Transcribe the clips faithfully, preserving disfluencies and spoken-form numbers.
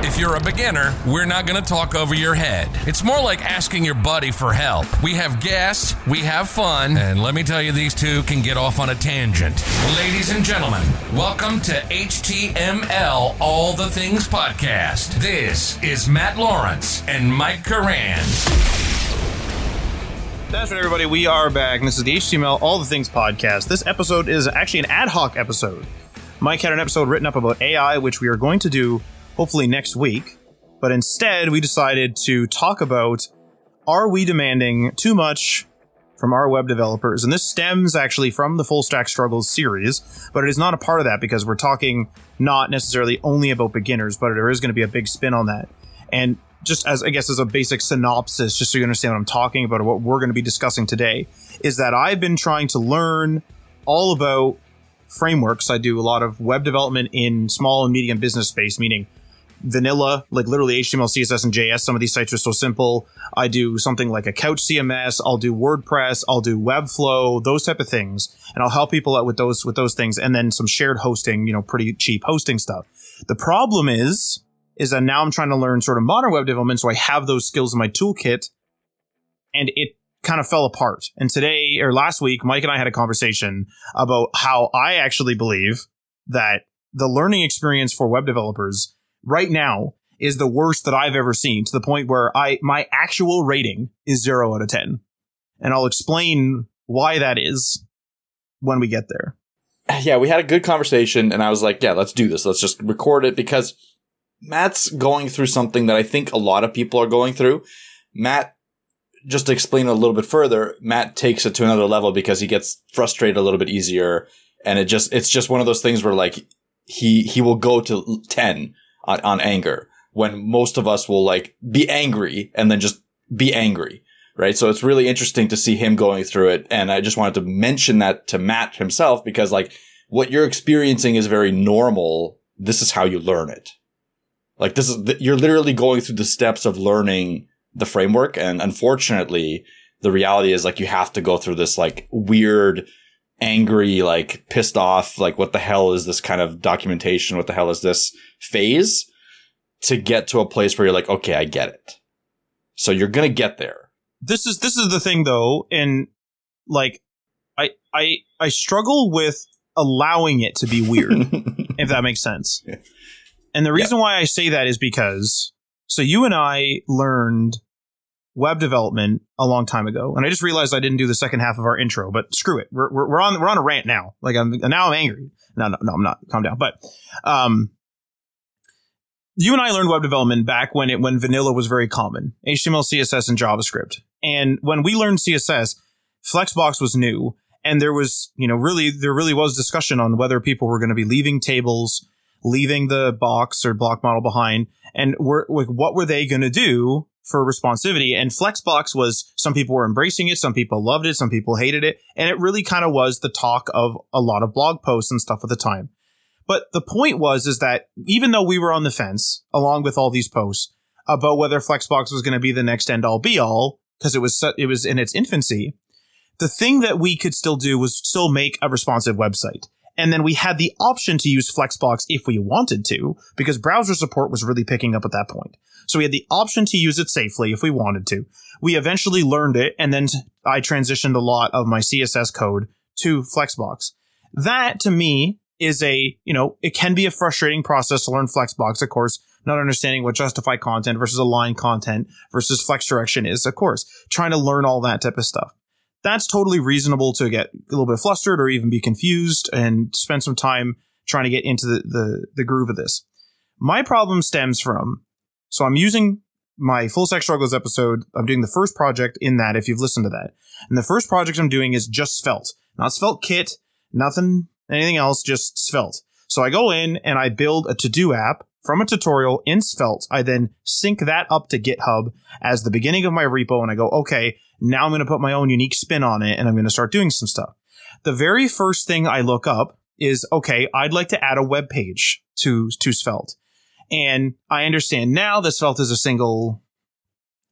If you're a beginner, we're not going to talk over your head. It's more like asking your buddy for help. We have guests, we have fun, and let me tell you, these two can get off on a tangent. Ladies and gentlemen, welcome to H T M L All The Things Podcast. This is Matt Lawrence and Mike Curran. That's right, everybody. We are back, and this is the H T M L All The Things Podcast. This episode is actually an ad hoc episode. Mike had an episode written up about A I, which we are going to do hopefully next week, but instead we decided to talk about, are we demanding too much from our web developers? And this stems actually from the Full Stack Struggles series, but it is not a part of that because we're talking not necessarily only about beginners, but there is going to be a big spin on that. And just as, I guess, as a basic synopsis, just so you understand what I'm talking about, or what we're going to be discussing today, is that I've been trying to learn all about frameworks. I do a lot of web development in small and medium business space, meaning vanilla, like literally H T M L, C S S, and J S. Some of these sites are so simple. I do something like a Couch C M S. I'll do WordPress. I'll do Webflow, those type of things. And I'll help people out with those, with those things. And then some shared hosting, you know, pretty cheap hosting stuff. The problem is, is that now I'm trying to learn sort of modern web development. So I have those skills in my toolkit, and it kind of fell apart. And today, or last week, Mike and I had a conversation about how I actually believe that the learning experience for web developers right now is the worst that I've ever seen, to the point where I my actual rating is zero out of ten. And I'll explain why that is when we get there. Yeah, we had a good conversation, and I was like, yeah, let's do this. Let's just record it, because Matt's going through something that I think a lot of people are going through. Matt, just to explain a little bit further, Matt takes it to another level because he gets frustrated a little bit easier. And it just it's just one of those things where, like, he he will go to ten On, on anger, when most of us will, like, be angry and then just be angry, right? So it's really interesting to see him going through it. And I just wanted to mention that to Matt himself, because, like, what you're experiencing is very normal. This is how you learn it. Like, this is, you're literally going through the steps of learning the framework. And unfortunately, the reality is, like, you have to go through this, like, weird, angry, like, pissed off, like, what the hell is this kind of documentation? What the hell is this phase, to get to a place where you're like, okay, I get it. So you're going to get there. This is, this is the thing though. And, like, I, I, I struggle with allowing it to be weird, if that makes sense. Yeah. And the reason yeah. why I say that is because, so you and I learned web development a long time ago, and I just realized I didn't do the second half of our intro. But screw it, we're we're, we're on we're on a rant now. Like, I'm now I'm angry. No, no, no, I'm not. Calm down. But um, you and I learned web development back when it when vanilla was very common, H T M L, C S S, and JavaScript. And when we learned C S S, Flexbox was new, and there was you know really there really was discussion on whether people were going to be leaving tables, leaving the box or block model behind, and were like, what were they going to do for responsivity? And Flexbox was, some people were embracing it, some people loved it, some people hated it, and it really kind of was the talk of a lot of blog posts and stuff at the time. But the point was, is that even though we were on the fence, along with all these posts, about whether Flexbox was going to be the next end-all be-all, because it was it was in its infancy, the thing that we could still do was still make a responsive website. And then we had the option to use Flexbox if we wanted to, because browser support was really picking up at that point. So we had the option to use it safely if we wanted to. We eventually learned it, and then I transitioned a lot of my C S S code to Flexbox. That, to me, is a, you know, it can be a frustrating process to learn Flexbox, of course, not understanding what justify content versus align content versus flex direction is, of course, trying to learn all that type of stuff. That's totally reasonable to get a little bit flustered or even be confused and spend some time trying to get into the, the, the groove of this. My problem stems from, so I'm using my Full Stack Struggles episode. I'm doing the first project in that, if you've listened to that. And the first project I'm doing is just Svelte. Not Svelte Kit, nothing, anything else, just Svelte. So I go in and I build a to-do app from a tutorial in Svelte. I then sync that up to GitHub as the beginning of my repo, and I go, okay, Now I'm going to put my own unique spin on it, and I'm going to start doing some stuff. The very first thing I look up is, okay, I'd like to add a web page to, to Svelte. And I understand now that Svelte is a single,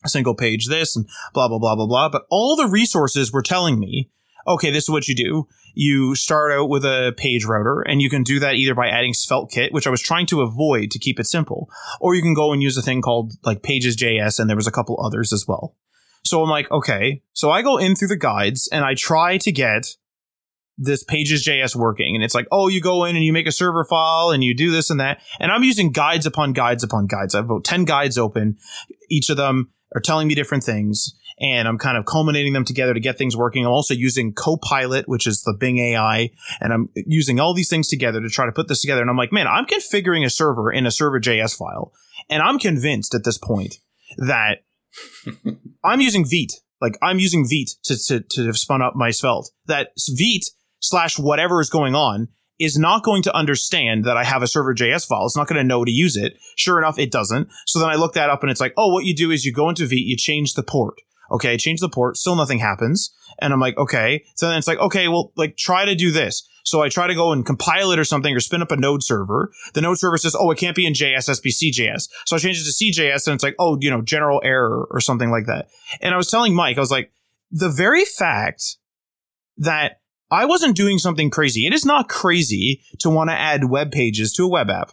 a single page this and blah, blah, blah, blah, blah. But all the resources were telling me, okay, this is what you do. You start out with a page router, and you can do that either by adding Svelte Kit, which I was trying to avoid to keep it simple, or you can go and use a thing called like Pages dot J S, and there was a couple others as well. So I'm like, okay. So I go in through the guides, and I try to get this Pages dot J S working. And it's like, oh, you go in and you make a server file and you do this and that. And I'm using guides upon guides upon guides. I have about ten guides open. Each of them are telling me different things. And I'm kind of culminating them together to get things working. I'm also using Copilot, which is the Bing A I. And I'm using all these things together to try to put this together. And I'm like, man, I'm configuring a server in a server dot J S file. And I'm convinced at this point that I'm using Vite. Like I'm using Vite to, to, to have spun up my Svelte. That Vite slash whatever is going on is not going to understand that I have a server dot J S file. It's not going to know to use it. Sure enough, it doesn't. So then I look that up and it's like, oh, what you do is you go into Vite, you change the port. Okay, change the port, still nothing happens. And I'm like, okay. So then it's like, okay, well, like try to do this. So I try to go and compile it or something or spin up a Node server. The Node server says, oh, it can't be in J S, it has to be C J S. So I change it to C J S and it's like, oh, you know, general error or something like that. And I was telling Mike, I was like, the very fact that I wasn't doing something crazy. It is not crazy to want to add web pages to a web app.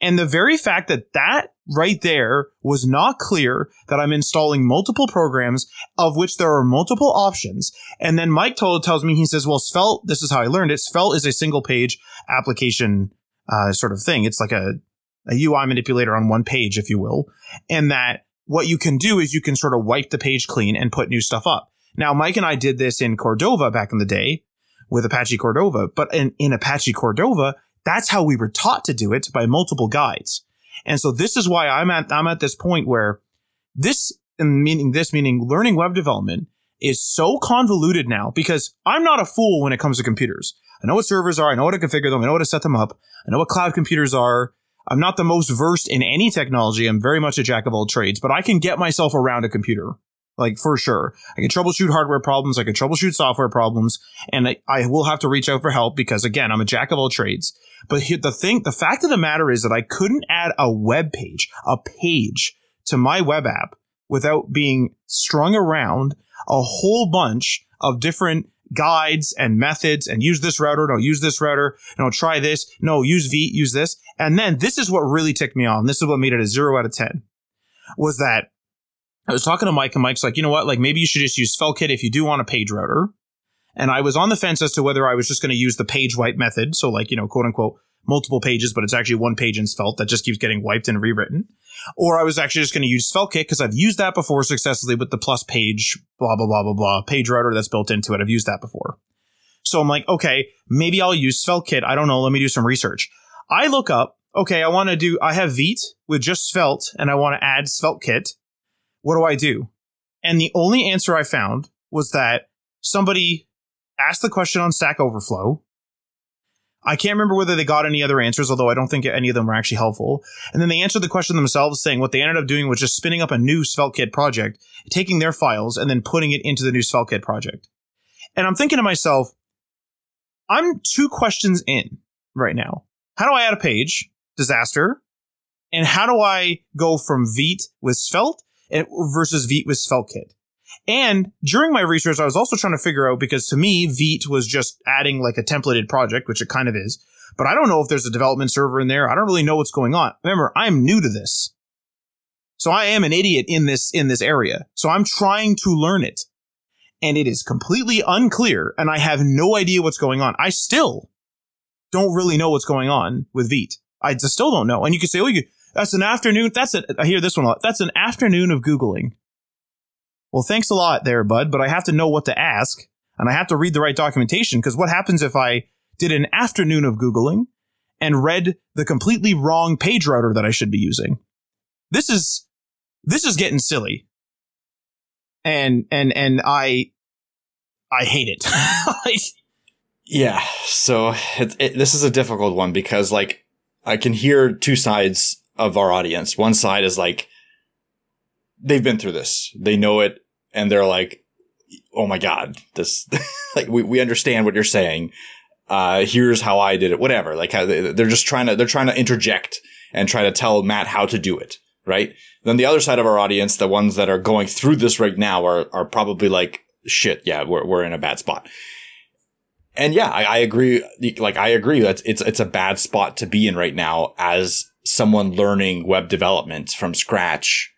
And the very fact that that right there was not clear, that I'm installing multiple programs of which there are multiple options. And then Mike told, tells me, he says, well, Svelte, this is how I learned it. Svelte is a single page application uh, sort of thing. It's like a, a U I manipulator on one page, if you will. And that what you can do is you can sort of wipe the page clean and put new stuff up. Now, Mike and I did this in Cordova back in the day with Apache Cordova, but in, in Apache Cordova, that's how we were taught to do it, by multiple guides. And so this is why I'm at, I'm at this point where this, meaning this, meaning learning web development is so convoluted now, because I'm not a fool when it comes to computers. I know what servers are. I know how to configure them. I know how to set them up. I know what cloud computers are. I'm not the most versed in any technology. I'm very much a jack of all trades, but I can get myself around a computer. Like, for sure. I can troubleshoot hardware problems. I can troubleshoot software problems. And I, I will have to reach out for help because, again, I'm a jack of all trades. But here, the thing, the fact of the matter is that I couldn't add a web page, a page to my web app without being strung around a whole bunch of different guides and methods and use this router. Don't use this router. No, try this. No, use Vite, use this. And then this is what really ticked me off. This is what made it a zero out of ten, was that I was talking to Mike, and Mike's like, you know what? Like, maybe you should just use Svelte Kit if you do want a page router. And I was on the fence as to whether I was just going to use the page wipe method. So, like, you know, quote unquote, multiple pages, but it's actually one page in Svelte that just keeps getting wiped and rewritten. Or I was actually just going to use Svelte Kit because I've used that before successfully with the plus page, blah, blah, blah, blah, blah, page router that's built into it. I've used that before. So I'm like, okay, maybe I'll use Svelte Kit. I don't know. Let me do some research. I look up, okay, I want to do, I have Vite with just Svelte, and I want to add Svelte Kit. What do I do? And the only answer I found was that somebody asked the question on Stack Overflow. I can't remember whether they got any other answers, although I don't think any of them were actually helpful. And then they answered the question themselves, saying what they ended up doing was just spinning up a new Svelte Kit project, taking their files and then putting it into the new Svelte Kit project. And I'm thinking to myself, I'm two questions in right now. How do I add a page? Disaster. And how do I go from Vite with Svelte versus Vite with Svelte Kit? And during my research, I was also trying to figure out, because to me, Vite was just adding like a templated project, which it kind of is. But I don't know if there's a development server in there. I don't really know what's going on. Remember, I'm new to this. So I am an idiot in this in this area. So I'm trying to learn it. And it is completely unclear. And I have no idea what's going on. I still don't really know what's going on with Vite. I just still don't know. And you could say, oh, you that's an afternoon. That's it. I hear this one a lot. That's an afternoon of Googling. Well, thanks a lot there, bud. But I have to know what to ask, and I have to read the right documentation, because what happens if I did an afternoon of Googling and read the completely wrong page router that I should be using? This is this is getting silly. And and and I I hate it. Like, yeah. So it, it, this is a difficult one, because like, I can hear two sides of our audience. One side is like, they've been through this. They know it. and they're like, oh my God, this, like, we, we understand what you're saying. Uh, here's how I did it, whatever. Like, how they, they're just trying to, they're trying to interject and try to tell Matt how to do it. Right. Then the other side of our audience, the ones that are going through this right now are, are probably like, shit, yeah, we're, we're in a bad spot. And yeah, I, I agree. Like, I agree that it's, it's a bad spot to be in right now as someone learning web development from scratch,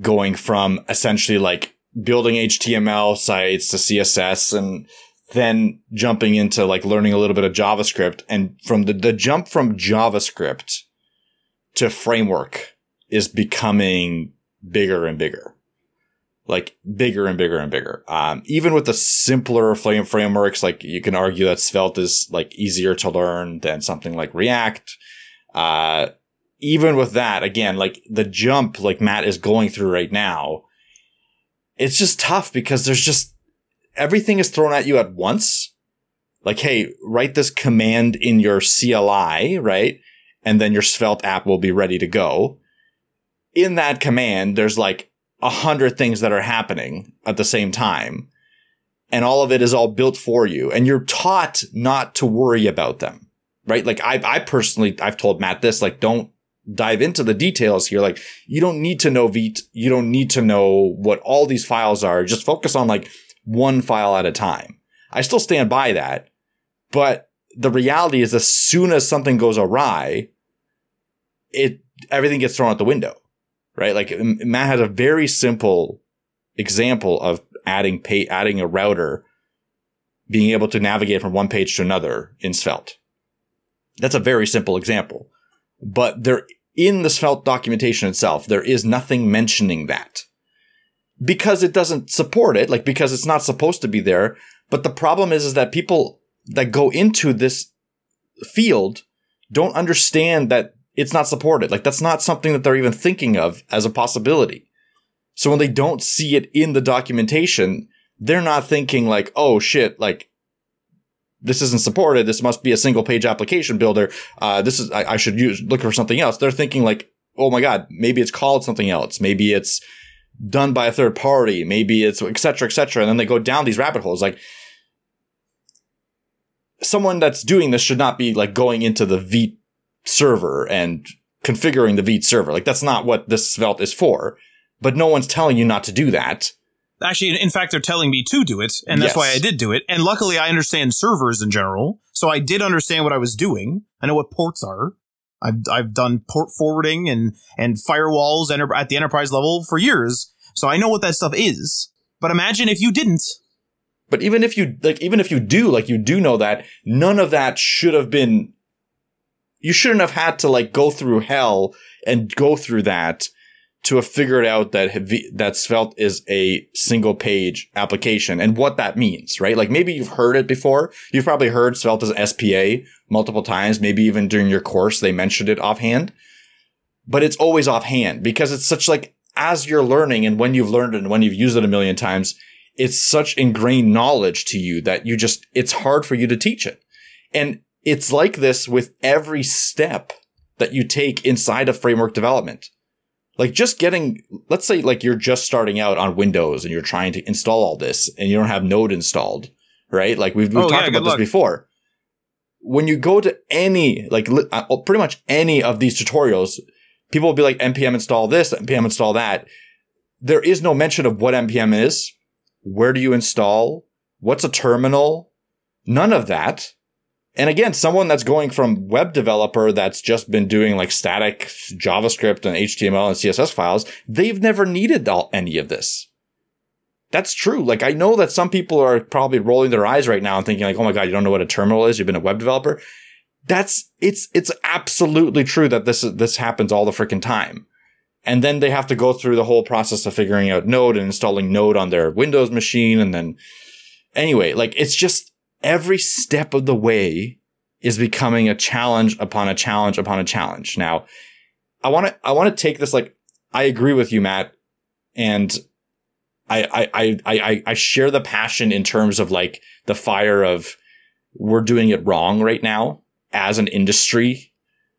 going from essentially like building H T M L sites to C S S and then jumping into like learning a little bit of JavaScript. And from the, the jump from JavaScript to framework is becoming bigger and bigger. Like bigger and bigger and bigger. Um, even with the simpler frame frameworks, like you can argue that Svelte is like easier to learn than something like React. Uh, even with that, again, like the jump like Matt is going through right now, it's just tough because there's just everything is thrown at you at once. Like, hey, write this command in your C L I, right? And then your Svelte app will be ready to go. In that command, there's like a hundred things that are happening at the same time. And all of it is all built for you. And you're taught not to worry about them, right? Like I, I personally, I've told Matt this, like, don't dive into the details here. Like you don't need to know Vite. You don't need to know what all these files are. Just focus on like one file at a time. I still stand by that. But the reality is as soon as something goes awry, it, everything gets thrown out the window. Right? Like Matt had a very simple example of adding pay, adding a router, being able to navigate from one page to another in Svelte. That's a very simple example. But there, in the Svelte documentation itself, there is nothing mentioning that because it doesn't support it, like because it's not supposed to be there. But the problem is, is that people that go into this field don't understand that it's not supported. Like that's not something that they're even thinking of as a possibility. So when they don't see it in the documentation, they're not thinking like, oh shit, like this isn't supported. This must be a single page application builder. Uh, this is, I, I should use, look for something else. They're thinking like, oh my God, maybe it's called something else. Maybe it's done by a third party. Maybe it's et cetera, et cetera. And then they go down these rabbit holes. Like someone that's doing this should not be like going into the Vite server and configuring the Vite server. Like that's not what this Svelte is for, but no one's telling you not to do that. Actually, in fact, they're telling me to do it. And that's yes. why I did do it. And luckily I understand servers in general. So I did understand what I was doing. I know what ports are. I've, I've done port forwarding and, and firewalls enter- at the enterprise level for years. So I know what that stuff is, but imagine if you didn't. But even if you like, even if you do, like you do know that none of that should have been. You shouldn't have had to like go through hell and go through that to have figured out that that Svelte is a single page application and what that means, right? Like maybe you've heard it before. You've probably heard Svelte as S P A multiple times. Maybe even during your course, they mentioned it offhand, but it's always offhand because it's such like as you're learning and when you've learned it and when you've used it a million times, it's such ingrained knowledge to you that you just, it's hard for you to teach it. And it's like this with every step that you take inside of framework development. Like just getting, let's say like you're just starting out on Windows and you're trying to install all this and you don't have Node installed, right? Like we've, we've oh, talked yeah, about this before. When you go to any, like li- uh, pretty much any of these tutorials, people will be like npm install this, npm install that. There is no mention of what npm is. Where do you install? What's a terminal? None of that. And again, someone that's going from web developer that's just been doing like static JavaScript and H T M L and C S S files, they've never needed all, any of this. That's true. Like I know that some people are probably rolling their eyes right now and thinking like, oh my God, you don't know what a terminal is. You've been a web developer. That's it's it's absolutely true that this is, this happens all the freaking time. And then they have to go through the whole process of figuring out Node and installing Node on their Windows machine. And then anyway, like it's just. Every step of the way is becoming a challenge upon a challenge upon a challenge. Now, I want to I want to take this like I agree with you, Matt, and I I I I share the passion in terms of like the fire of we're doing it wrong right now as an industry.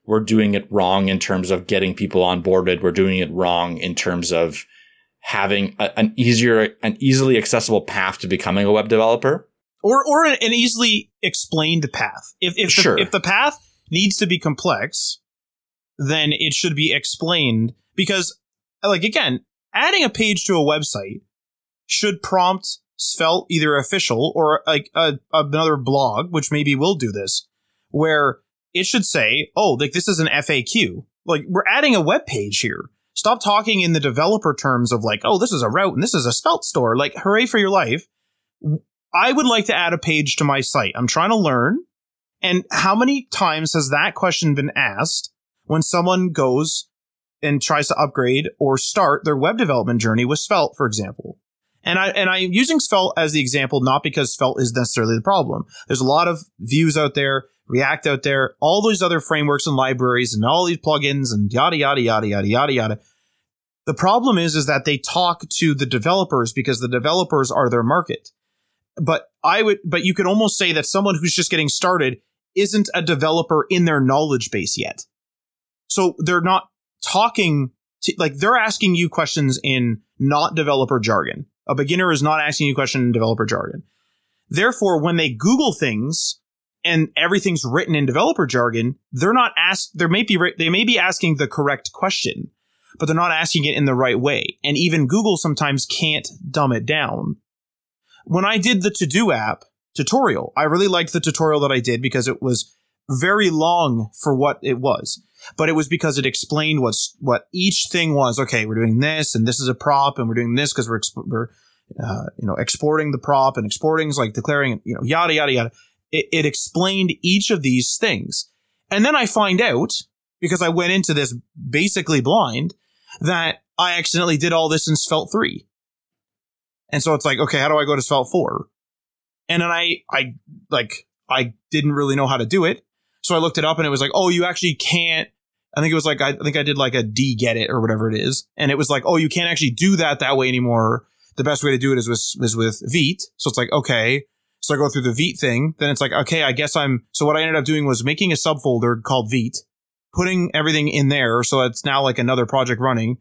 We're doing it wrong in terms of getting people onboarded. We're doing it wrong in terms of having a, an easier, an easily accessible path to becoming a web developer. Or or an easily explained path. If if, sure. the, if the path needs to be complex, then it should be explained. Because, like, again, adding a page to a website should prompt Svelte either official or like a, another blog, which maybe will do this, where it should say, oh, like this is an F A Q. Like, we're adding a web page here. Stop talking in the developer terms of like, oh, this is a route and this is a Svelte store. Like, hooray for your life. I would like to add a page to my site. I'm trying to learn. And how many times has that question been asked when someone goes and tries to upgrade or start their web development journey with Svelte, for example? And, I, and I'm using Svelte as the example, not because Svelte is necessarily the problem. There's a lot of Vues out there, React out there, all these other frameworks and libraries and all these plugins and yada, yada, yada, yada, yada, yada. The problem is, is that they talk to the developers because the developers are their market. But I would, but you could almost say that someone who's just getting started isn't a developer in their knowledge base yet. So they're not talking to, like, they're asking you questions in not developer jargon. A beginner is not asking you questions in developer jargon. Therefore, when they Google things and everything's written in developer jargon, they're not asked, there may be, they may be asking the correct question, but they're not asking it in the right way. And even Google sometimes can't dumb it down. When I did the to-do app tutorial, I really liked the tutorial that I did because it was very long for what it was. But it was because it explained what's, what each thing was. Okay, we're doing this, and this is a prop, and we're doing this because we're, exp- we're uh, you know, exporting the prop, and exporting is like declaring, you know, yada, yada, yada. It, it explained each of these things. And then I find out, because I went into this basically blind, that I accidentally did all this in Svelte three. And so it's like, okay, how do I go to Svelte four? And then I, I like, I didn't really know how to do it. So I looked it up and it was like, oh, you actually can't. I think it was like, I think I did like a D get it or whatever it is. And it was like, oh, you can't actually do that that way anymore. The best way to do it is with, is with Vite. So it's like, okay. So I go through the Vite thing. Then it's like, okay, I guess I'm, so what I ended up doing was making a subfolder called Vite, putting everything in there. So it's now like another project running.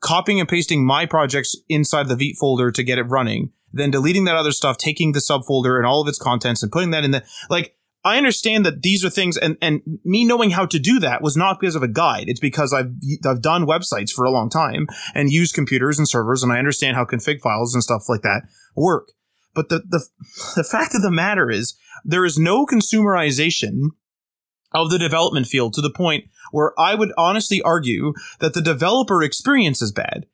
Copying and pasting my projects inside the Vite folder to get it running, then deleting that other stuff, taking the subfolder and all of its contents and putting that in the, like, I understand that these are things, and, and me knowing how to do that was not because of a guide. It's because I've, I've done websites for a long time and used computers and servers, and I understand how config files and stuff like that work. But the, the, the fact of the matter is there is no consumerization of the development field to the point where I would honestly argue that the developer experience is bad.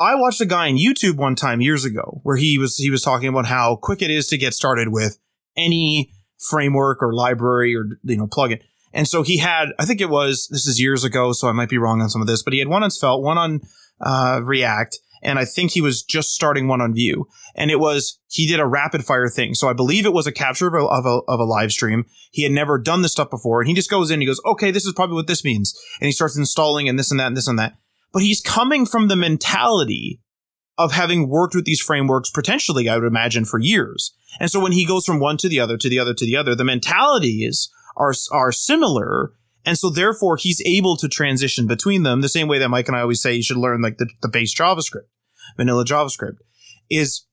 I watched a guy on YouTube one time years ago where he was he was talking about how quick it is to get started with any framework or library or, you know, plugin. And so he had, I think it was, this is years ago, so I might be wrong on some of this, but he had one on Svelte, one on uh, React, and I think he was just starting one on Vue. And it was, he did a rapid fire thing. So I believe it was a capture of a, of a, of a live stream. He had never done this stuff before. And he just goes in, he goes, okay, this is probably what this means. And he starts installing and this and that and this and that. But he's coming from the mentality of having worked with these frameworks, potentially, I would imagine, for years. And so when he goes from one to the other, to the other, to the other, the mentalities are, are similar. And so therefore, he's able to transition between them the same way that Mike and I always say you should learn like the, the base JavaScript, vanilla JavaScript, is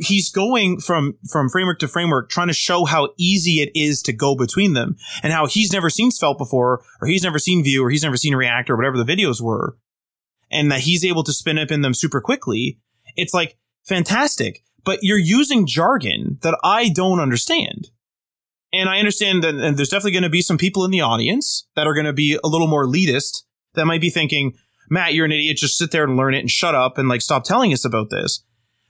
he's going from, from framework to framework trying to show how easy it is to go between them and how he's never seen Svelte before, or he's never seen Vue, or he's never seen React, or whatever the videos were, and that he's able to spin up in them super quickly. It's like, fantastic, but you're using jargon that I don't understand. And I understand that there's definitely going to be some people in the audience that are going to be a little more elitist that might be thinking, Matt, you're an idiot. Just sit there and learn it and shut up and like stop telling us about this.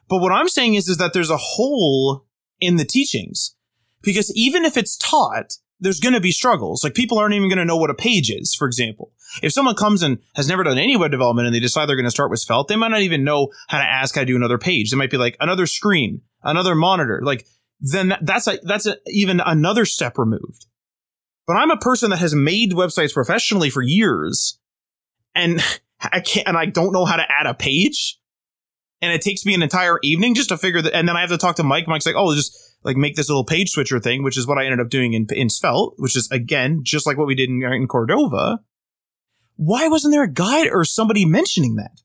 But what I'm saying is, is that there's a hole in the teachings, because even if it's taught, there's going to be struggles. Like, people aren't even going to know what a page is, for example. If someone comes and has never done any web development and they decide they're going to start with Svelte, they might not even know how to ask how to do another page. They might be like another screen, another monitor, like. Then that's a, that's a, even another step removed. But I'm a person that has made websites professionally for years, and I can't, and I don't know how to add a page, and it takes me an entire evening just to figure that. And then I have to talk to Mike. Mike's like, "Oh, just like make this little page switcher thing," which is what I ended up doing in in Svelte, which is again just like what we did in, in Cordova. Why wasn't there a guide or somebody mentioning that?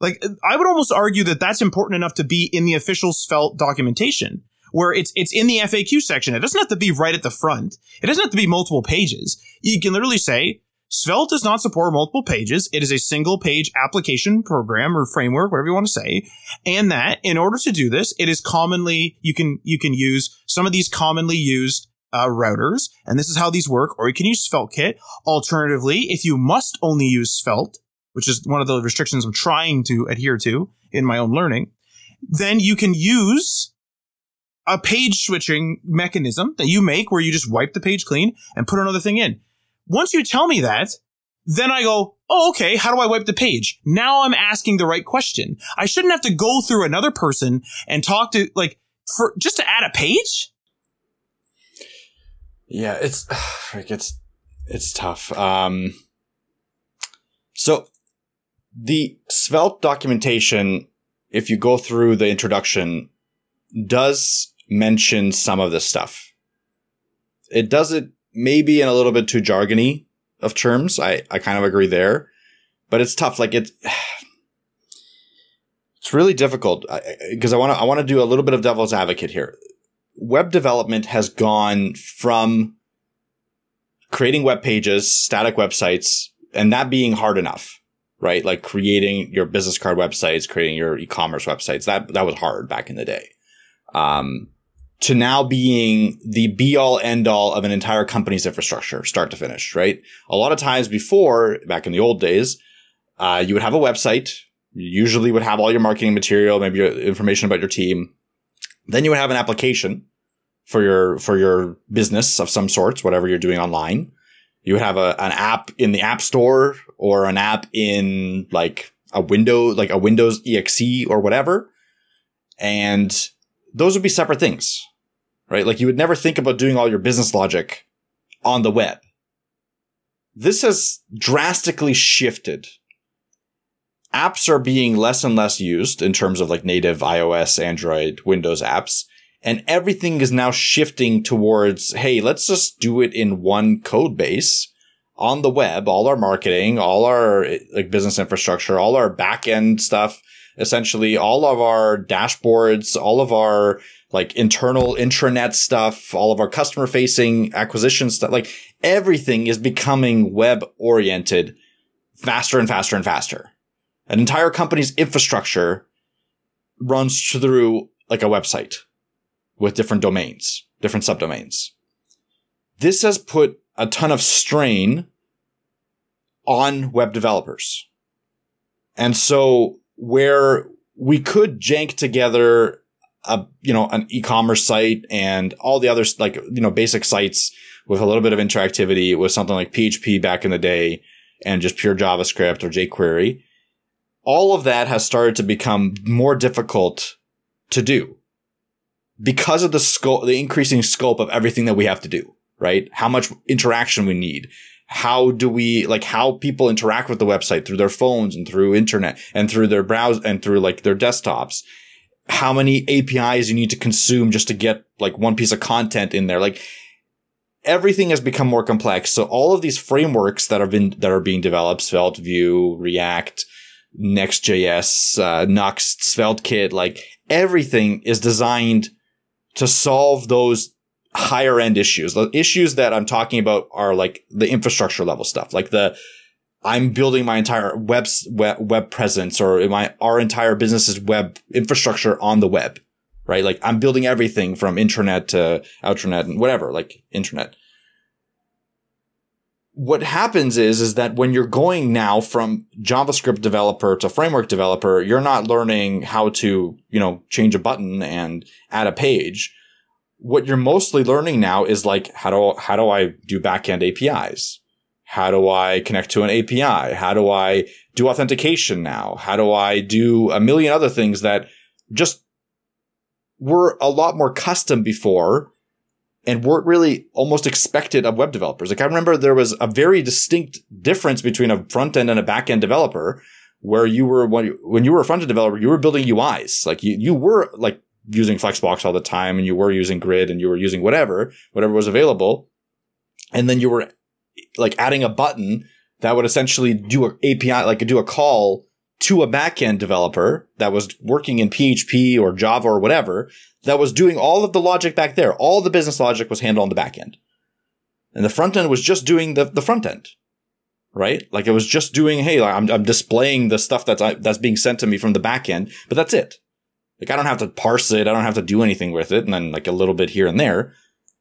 Like, I would almost argue that that's important enough to be in the official Svelte documentation, where it's it's in the F A Q section. It doesn't have to be right at the front. It doesn't have to be multiple pages. You can literally say, Svelte does not support multiple pages. It is a single page application program or framework, whatever you want to say. And that in order to do this, it is commonly, you can you can use some of these commonly used uh, routers. And this is how these work. Or you can use Svelte Kit. Alternatively, if you must only use Svelte, which is one of the restrictions I'm trying to adhere to in my own learning, then you can use a page switching mechanism that you make where you just wipe the page clean and put another thing in. Once you tell me that, then I go, oh, okay, how do I wipe the page? Now I'm asking the right question. I shouldn't have to go through another person and talk to, like, for just to add a page? Yeah, it's, like, it's, it's tough. Um, so the Svelte documentation, if you go through the introduction, does mention some of this stuff. It doesn't, maybe in a little bit too jargony of terms. I, I kind of agree there, but it's tough. Like it's, it's really difficult because I, I want to, I want to do a little bit of devil's advocate here. Web development has gone from creating web pages, static websites, and that being hard enough, right? Like creating your business card websites, creating your e-commerce websites. That, that was hard back in the day. Um, to now being the be-all, end-all of an entire company's infrastructure, start to finish, right? A lot of times before, back in the old days, uh, you would have a website. You usually would have all your marketing material, maybe your information about your team. Then you would have an application for your for your business of some sorts, whatever you're doing online. You would have a, an app in the App Store or an app in like a window, like a Windows E X E or whatever. And those would be separate things, right? Like you would never think about doing all your business logic on the web. This has drastically shifted. Apps are being less and less used in terms of like native iOS, Android, Windows apps. And everything is now shifting towards, hey, let's just do it in one code base on the web. All our marketing, all our like business infrastructure, all our backend stuff. Essentially, all of our dashboards, all of our like internal intranet stuff, all of our customer facing acquisition stuff, like everything is becoming web oriented faster and faster and faster. An entire company's infrastructure runs through like a website with different domains, different subdomains. This has put a ton of strain on web developers. And so where we could jank together a, you know, an e-commerce site and all the other like, you know, basic sites with a little bit of interactivity with something like P H P back in the day and just pure JavaScript or jQuery. All of that has started to become more difficult to do because of the scope, the increasing scope of everything that we have to do, right? How much interaction we need. How do we like how people interact with the website through their phones and through internet and through their browse and through like their desktops? How many A P Is you need to consume just to get like one piece of content in there? Like everything has become more complex. So all of these frameworks that have been that are being developed, Svelte, Vue, React, Next.js, uh, Nuxt, Svelte Kit, like everything is designed to solve those higher end issues. The issues that I'm talking about are like the infrastructure level stuff, like the I'm building my entire web web, web presence or my our entire business's web infrastructure on the web, right? Like I'm building everything from intranet to outranet and whatever, like intranet. What happens is is that when you're going now from JavaScript developer to framework developer, you're not learning how to, you know, change a button and add a page. What you're mostly learning now is like, how do, how do I do backend A P Is? How do I connect to an A P I? How do I do authentication now? How do I do a million other things that just were a lot more custom before and weren't really almost expected of web developers? Like I remember there was a very distinct difference between a front end and a backend developer where you were, when you, when you were a front end developer, you were building U Is. Like you, you were like, using Flexbox all the time and you were using Grid and you were using whatever, whatever was available. And then you were like adding a button that would essentially do an A P I, like do a call to a backend developer that was working in P H P or Java or whatever, that was doing all of the logic back there. All the business logic was handled on the backend. And the front end was just doing the, the front end, right? Like it was just doing, hey, like I'm, I'm displaying the stuff that's, I, that's being sent to me from the backend, but that's it. Like I don't have to parse it. I don't have to do anything with it. And then like a little bit here and there.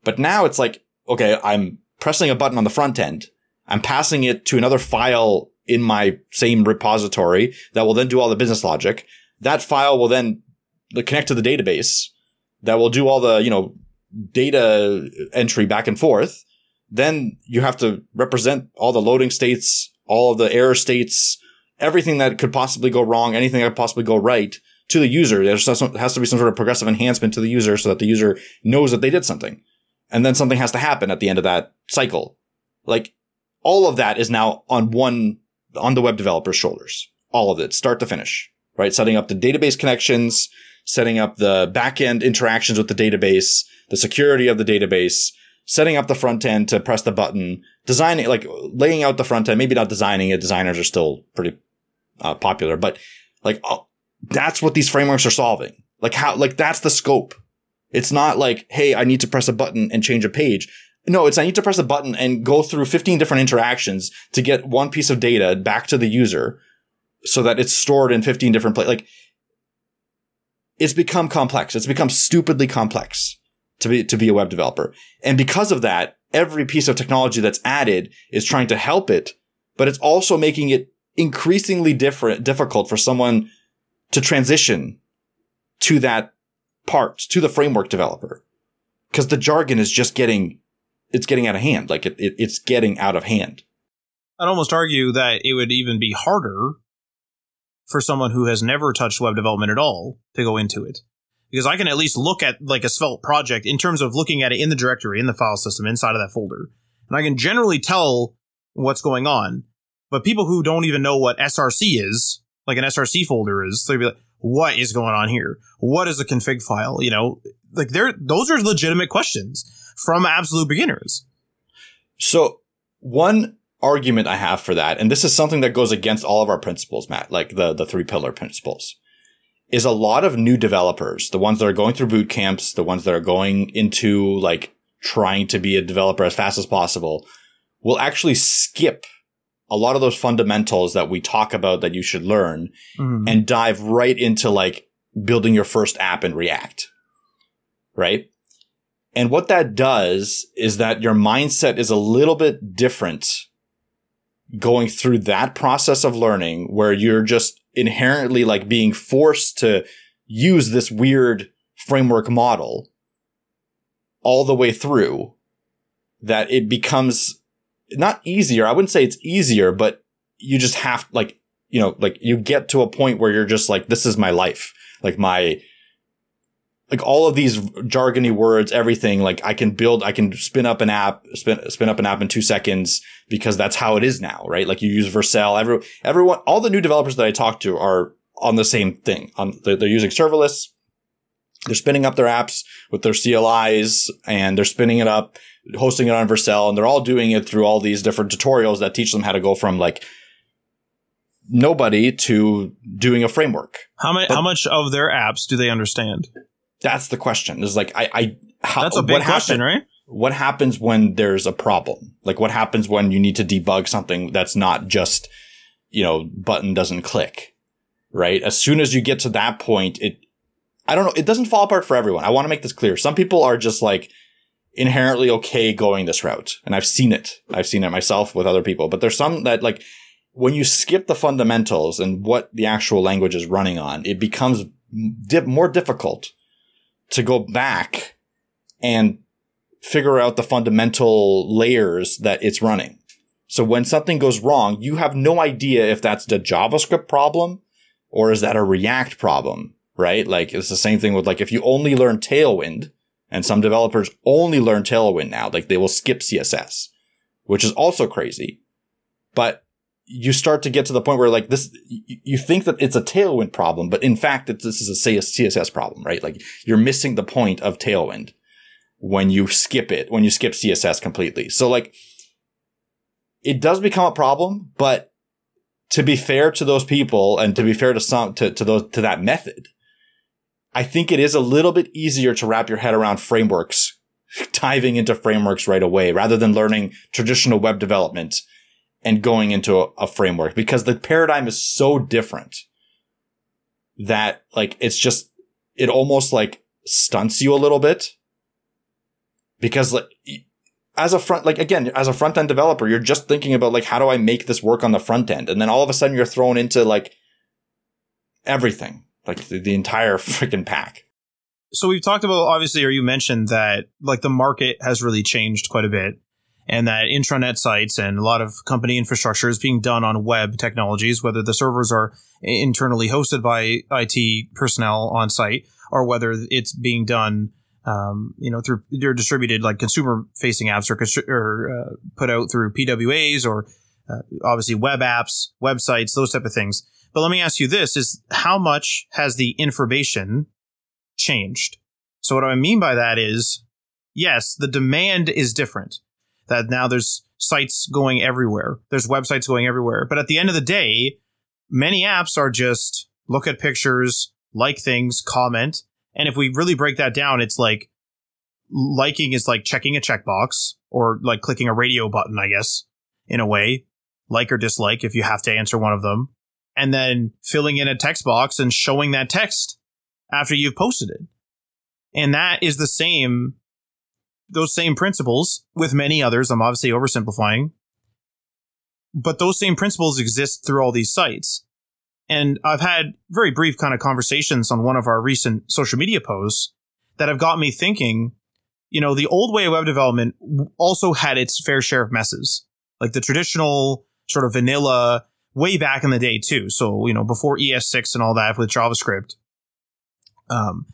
But now it's like, okay, I'm pressing a button on the front end. I'm passing it to another file in my same repository that will then do all the business logic. That file will then connect to the database that will do all the, you know, data entry back and forth. Then you have to represent all the loading states, all of the error states, everything that could possibly go wrong, anything that could possibly go right to the user. There has to be some sort of progressive enhancement to the user so that the user knows that they did something. And then something has to happen at the end of that cycle. Like all of that is now on one, on the web developer's shoulders. All of it, start to finish, right? Setting up the database connections, setting up the backend interactions with the database, the security of the database, setting up the front end to press the button, designing, like laying out the front end, maybe not designing it. Designers are still pretty uh, popular, but like oh, that's what these frameworks are solving. Like how, like that's the scope. It's not like, hey, I need to press a button and change a page. No, it's I need to press a button and go through fifteen different interactions to get one piece of data back to the user so that it's stored in fifteen different places. Like it's become complex. It's become stupidly complex to be, to be a web developer. And because of that, every piece of technology that's added is trying to help it, but it's also making it increasingly different, difficult for someone to transition to that part, to the framework developer. Because the jargon is just getting... It's getting out of hand. Like it, it, it's getting out of hand. I'd almost argue that it would even be harder for someone who has never touched web development at all to go into it. Because I can at least look at like a Svelte project in terms of looking at it in the directory, in the file system, inside of that folder. And I can generally tell what's going on. But people who don't even know what S R C is, like an S R C folder is, they'd be like, what is going on here? What is a config file? You know, like they're, those are legitimate questions from absolute beginners. So one argument I have for that, and this is something that goes against all of our principles, Matt, like the, the three pillar principles, is a lot of new developers, the ones that are going through boot camps, the ones that are going into like trying to be a developer as fast as possible, will actually skip a lot of those fundamentals that we talk about that you should learn mm-hmm. and dive right into like building your first app in React, right? And what that does is that your mindset is a little bit different going through that process of learning where you're just inherently like being forced to use this weird framework model all the way through, that it becomes not easier. I wouldn't say it's easier, but you just have like, you know, like you get to a point where you're just like, this is my life, like my Like all of these jargony words, everything, like I can build, I can spin up an app, spin, spin up an app in two seconds because that's how it is now, right? Like you use Vercel, every, everyone, all the new developers that I talk to are on the same thing. Um, they're, they're using serverless. They're spinning up their apps with their C L Is and they're spinning it up, hosting it on Vercel. And they're all doing it through all these different tutorials that teach them how to go from like nobody to doing a framework. How many, but, how much of their apps do they understand? That's the question. Is like I, I how, that's a big what question, happen, right? What happens when there's a problem? Like what happens when you need to debug something that's not just, you know, button doesn't click, right? As soon as you get to that point, it, I don't know, it doesn't fall apart for everyone. I want to make this clear. Some people are just like inherently okay going this route, and I've seen it. I've seen it myself with other people. But there's some that like when you skip the fundamentals and what the actual language is running on, it becomes dip, more difficult to go back and figure out the fundamental layers that it's running. So when something goes wrong, you have no idea if that's the JavaScript problem or is that a React problem, right? Like it's the same thing with like if you only learn Tailwind, and some developers only learn Tailwind now, like they will skip C S S, which is also crazy. But you start to get to the point where like this, you think that it's a Tailwind problem, but in fact, it's, this is a C S S problem, right? Like you're missing the point of Tailwind when you skip it, when you skip C S S completely. So like it does become a problem, but to be fair to those people and to be fair to some, to, to those, to that method, I think it is a little bit easier to wrap your head around frameworks, diving into frameworks right away, rather than learning traditional web development and going into a, a framework, because the paradigm is so different that, like, it's just, it almost like stunts you a little bit, because, like, as a front, like, again, as a front end developer, you're just thinking about, like, how do I make this work on the front end? And then all of a sudden you're thrown into, like, everything, like the, the entire freaking pack. So we've talked about, obviously, or you mentioned that, like, the market has really changed quite a bit, and that intranet sites and a lot of company infrastructure is being done on web technologies, whether the servers are internally hosted by I T personnel on site or whether it's being done, um, you know, through they're distributed, like, consumer facing apps or, or uh, put out through P W As or uh, obviously web apps, websites, those type of things. But let me ask you this, is how much has the information changed? So what I mean by that is, yes, the demand is different. That now there's sites going everywhere. There's websites going everywhere. But at the end of the day, many apps are just look at pictures, like things, comment. And if we really break that down, it's like liking is like checking a checkbox or like clicking a radio button, I guess, in a way. Like or dislike if you have to answer one of them. And then filling in a text box and showing that text after you've posted it. And that is the same... those same principles with many others. I'm obviously oversimplifying, but those same principles exist through all these sites. And I've had very brief kind of conversations on one of our recent social media posts that have got me thinking, you know, the old way of web development also had its fair share of messes, like the traditional sort of vanilla way back in the day too. So, you know, before E S six and all that with JavaScript, um,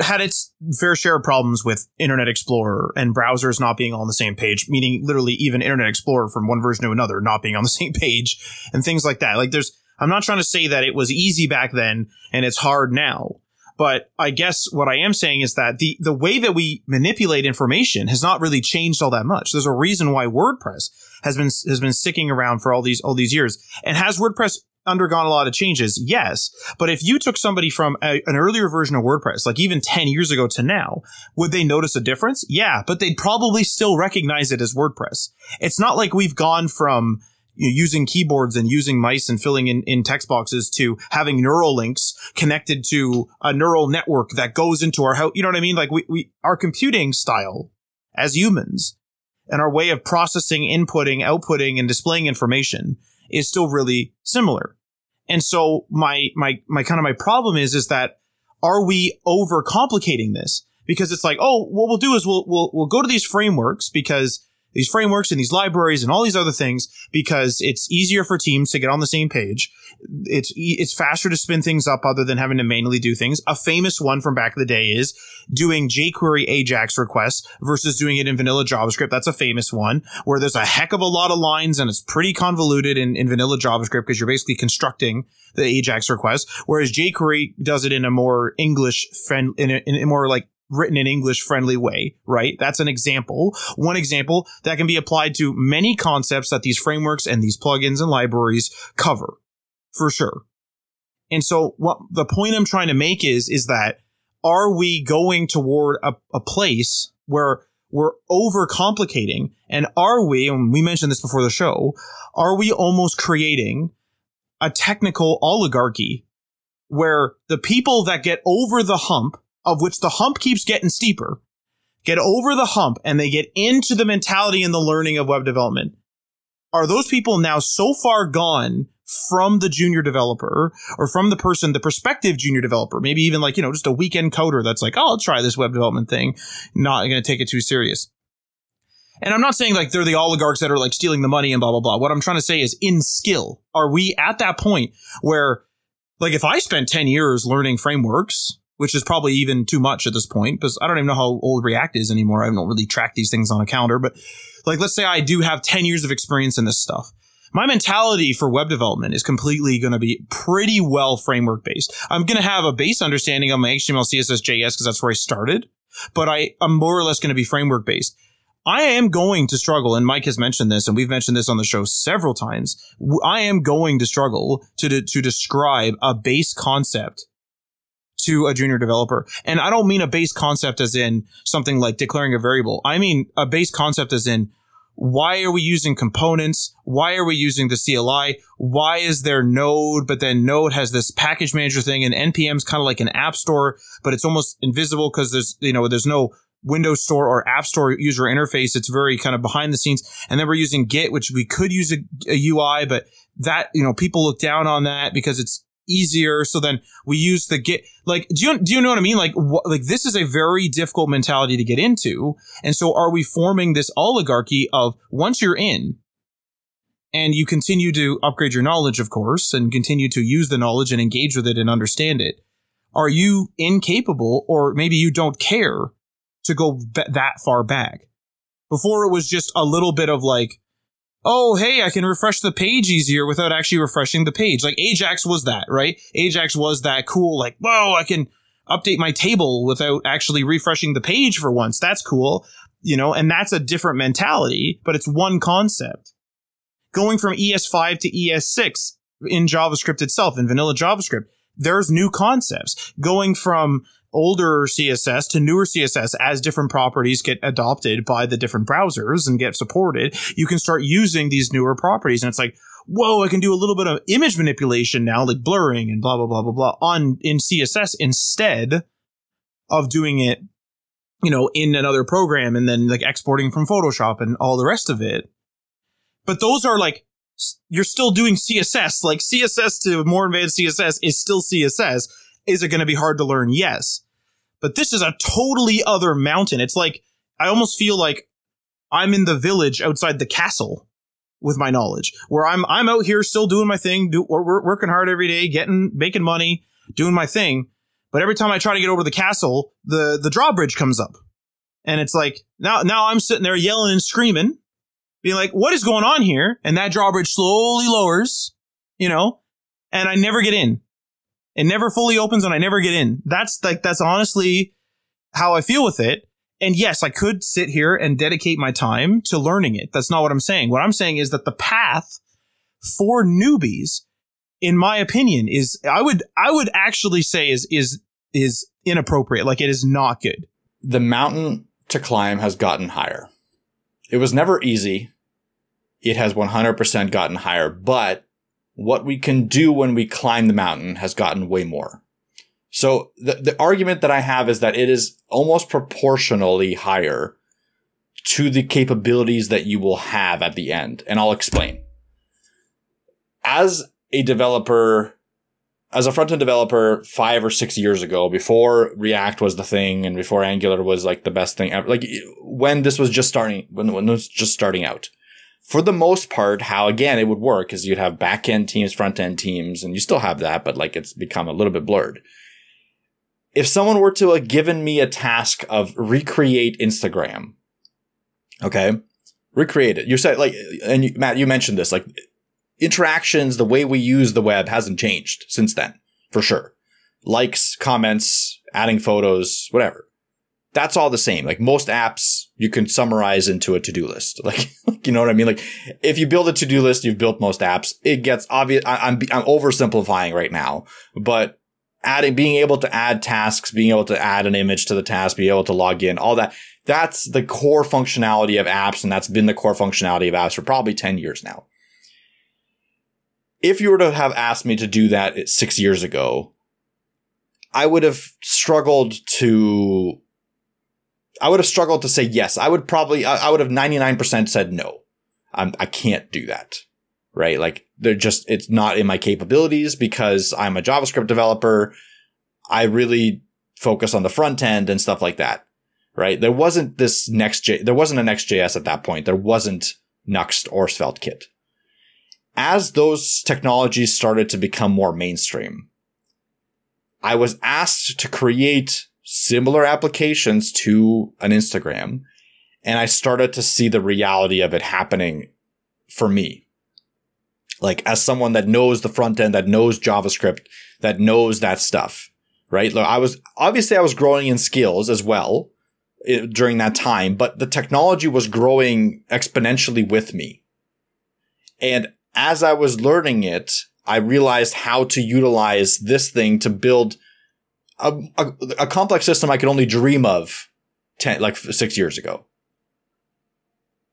had its fair share of problems with Internet Explorer and browsers not being on the same page, meaning literally even Internet Explorer from one version to another not being on the same page and things like that. Like there's, I'm not trying to say that it was easy back then and it's hard now, but I guess what I am saying is that the, the way that we manipulate information has not really changed all that much. There's a reason why WordPress has been, has been sticking around for all these, all these years. And has WordPress undergone a lot of changes? Yes. But if you took somebody from a, an earlier version of WordPress, like even ten years ago to now, would they notice a difference? Yeah, but they'd probably still recognize it as WordPress. It's not like we've gone from, you know, using keyboards and using mice and filling in, in text boxes to having neural links connected to a neural network that goes into our house. You know what I mean? Like we, we our computing style as humans and our way of processing, inputting, outputting, and displaying information is still really similar. And so my, my, my kind of my problem is, is that are we overcomplicating this? Because it's like, oh, what we'll do is we'll, we'll, we'll go to these frameworks because these frameworks and these libraries and all these other things, because it's easier for teams to get on the same page. It's, it's faster to spin things up other than having to manually do things. A famous one from back in the day is doing jQuery Ajax requests versus doing it in vanilla JavaScript. That's a famous one where there's a heck of a lot of lines and it's pretty convoluted in, in vanilla JavaScript because you're basically constructing the Ajax request, whereas jQuery does it in a more English friend, in a, in a more like written in English friendly way, right? That's an example. One example that can be applied to many concepts that these frameworks and these plugins and libraries cover for sure. And so what the point I'm trying to make is, is that are we going toward a, a place where we're overcomplicating? And are we, and we mentioned this before the show, are we almost creating a technical oligarchy where the people that get over the hump, of which the hump keeps getting steeper, get over the hump and they get into the mentality and the learning of web development? Are those people now so far gone from the junior developer or from the person, the prospective junior developer, maybe even like, you know, just a weekend coder that's like, oh, I'll try this web development thing, not going to take it too serious. And I'm not saying like they're the oligarchs that are like stealing the money and blah, blah, blah. What I'm trying to say is in skill, are we at that point where, like, if I spent ten years learning frameworks, which is probably even too much at this point, because I don't even know how old React is anymore. I don't really track these things on a calendar. But, like, let's say I do have ten years of experience in this stuff. My mentality for web development is completely going to be pretty well framework based. I'm going to have a base understanding of my H T M L, C S S, J S, because that's where I started. But I, I'm more or less going to be framework based. I am going to struggle, and Mike has mentioned this, and we've mentioned this on the show several times. I am going to struggle to de- to describe a base concept to a junior developer. And I don't mean a base concept as in something like declaring a variable. I mean a base concept as in, why are we using components? Why are we using the C L I? Why is there Node? But then Node has this package manager thing, and N P M is kind of like an app store, but it's almost invisible because there's, you know, there's no Windows Store or App Store user interface. It's very kind of behind the scenes. And then we're using Git, which we could use a, a U I, but that, you know, people look down on that because it's easier. So then we use the Git. Like, do you do you know what I mean? Like, wh- like this is a very difficult mentality to get into. And so, are we forming this oligarchy of once you're in, and you continue to upgrade your knowledge, of course, and continue to use the knowledge and engage with it and understand it? Are you incapable, or maybe you don't care to go be- that far back? Before it was just a little bit of like, oh, hey, I can refresh the page easier without actually refreshing the page. Like Ajax was that, right? Ajax was that cool, like, whoa, I can update my table without actually refreshing the page for once. That's cool, you know, and that's a different mentality, but it's one concept. Going from E S five to E S six in JavaScript itself, in vanilla JavaScript, there's new concepts. Going from older C S S to newer C S S, as different properties get adopted by the different browsers and get supported, you can start using these newer properties. And it's like, whoa, I can do a little bit of image manipulation now, like blurring and blah, blah, blah, blah, blah on in C S S instead of doing it, you know, in another program and then like exporting from Photoshop and all the rest of it. But those are like, you're still doing C S S, like C S S to more advanced C S S is still C S S. Is it going to be hard to learn? Yes. But this is a totally other mountain. It's like, I almost feel like I'm in the village outside the castle with my knowledge, where I'm I'm out here still doing my thing, do, or we're working hard every day, getting making money, doing my thing. But every time I try to get over the castle, the, the drawbridge comes up. And it's like, now, now I'm sitting there yelling and screaming, being like, what is going on here? And that drawbridge slowly lowers, you know, and I never get in. It never fully opens and I never get in. That's like, that's honestly how I feel with it. And yes, I could sit here and dedicate my time to learning it. That's not what I'm saying. What I'm saying is that the path for newbies, in my opinion, is I would I would actually say is is is inappropriate. Like, it is not good. The mountain to climb has gotten higher. It was never easy. It has one hundred percent gotten higher, but what we can do when we climb the mountain has gotten way more. So the, the argument that I have is that it is almost proportionally higher to the capabilities that you will have at the end. And I'll explain. As a developer, as a front-end developer five or six years ago, before React was the thing and before Angular was like the best thing ever, like when this was just starting, when, when this was just starting out, for the most part, how, again, it would work is you'd have back-end teams, front-end teams, and you still have that, but like it's become a little bit blurred. If someone were to have given me a task of recreate Instagram, okay, recreate it. You said like, and you, Matt, you mentioned this, like interactions, the way we use the web hasn't changed since then, for sure. Likes, comments, adding photos, whatever. That's all the same. Like most apps, you can summarize into a to-do list. Like, you know what I mean? Like if you build a to-do list, you've built most apps. It gets obvious. I, I'm, I'm oversimplifying right now, but adding, being able to add tasks, being able to add an image to the task, be able to log in, all that. That's the core functionality of apps. And that's been the core functionality of apps for probably ten years now. If you were to have asked me to do that six years ago, I would have struggled to I would have struggled to say yes. I would probably, I would have ninety-nine percent said no. I'm, I can't do that, right? Like they're just, it's not in my capabilities because I'm a JavaScript developer. I really focus on the front end and stuff like that, right? There wasn't this next, J, there wasn't a Next.js at that point. There wasn't Nuxt or Svelte Kit. As those technologies started to become more mainstream, I was asked to create similar applications to an Instagram. And I started to see the reality of it happening for me. Like as someone that knows the front end, that knows JavaScript, that knows that stuff, right? Like I was obviously I was growing in skills as well, it, during that time, but the technology was growing exponentially with me. And as I was learning it, I realized how to utilize this thing to build a, a, a complex system I could only dream of ten, like six years ago.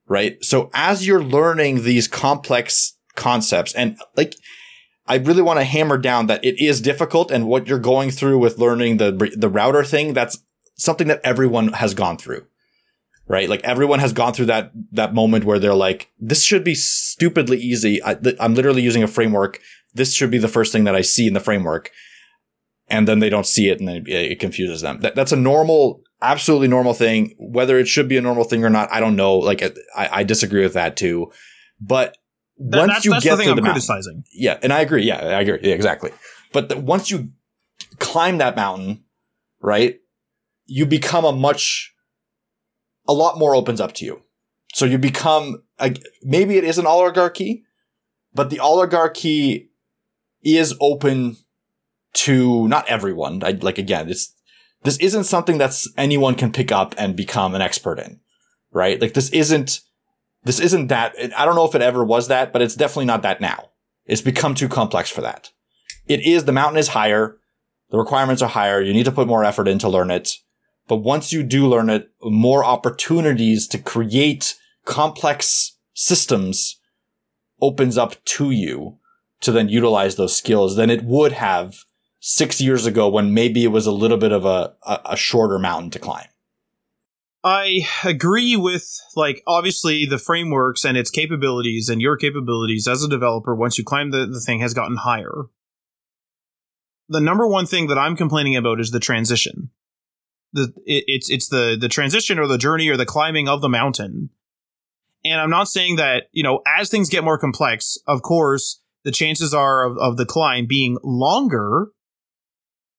Right? So as you're learning these complex concepts, and like, I really want to hammer down that it is difficult, and what you're going through with learning the, the router thing, that's something that everyone has gone through, right? Like everyone has gone through that, that moment where they're like, this should be stupidly easy. I, I'm literally using a framework. This should be the first thing that I see in the framework. And then they don't see it, and then it confuses them. That, that's a normal, absolutely normal thing. Whether it should be a normal thing or not, I don't know. Like I, I disagree with that too, but Once that's, you that's get the thing I'm the criticizing. Mountain, yeah, and I agree. Yeah, I agree. Yeah, exactly. But the, once you climb that mountain, right, you become a much, a lot more opens up to you. So you become, a, maybe it is an oligarchy, but the oligarchy is open to not everyone. I, like, again, it's, this isn't something that's anyone can pick up and become an expert in, right? Like this isn't, This isn't that. I don't know if it ever was that, but it's definitely not that now. It's become too complex for that. It is, the mountain is higher. The requirements are higher. You need to put more effort in to learn it. But once you do learn it, more opportunities to create complex systems opens up to you to then utilize those skills than it would have six years ago when maybe it was a little bit of a, a, a shorter mountain to climb. I agree with, like, obviously the frameworks and its capabilities and your capabilities as a developer, once you climb the, the thing, has gotten higher. The number one thing that I'm complaining about is the transition. The it, it's it's the, the transition or the journey or the climbing of the mountain. And I'm not saying that, you know, as things get more complex, of course, the chances are of, of the climb being longer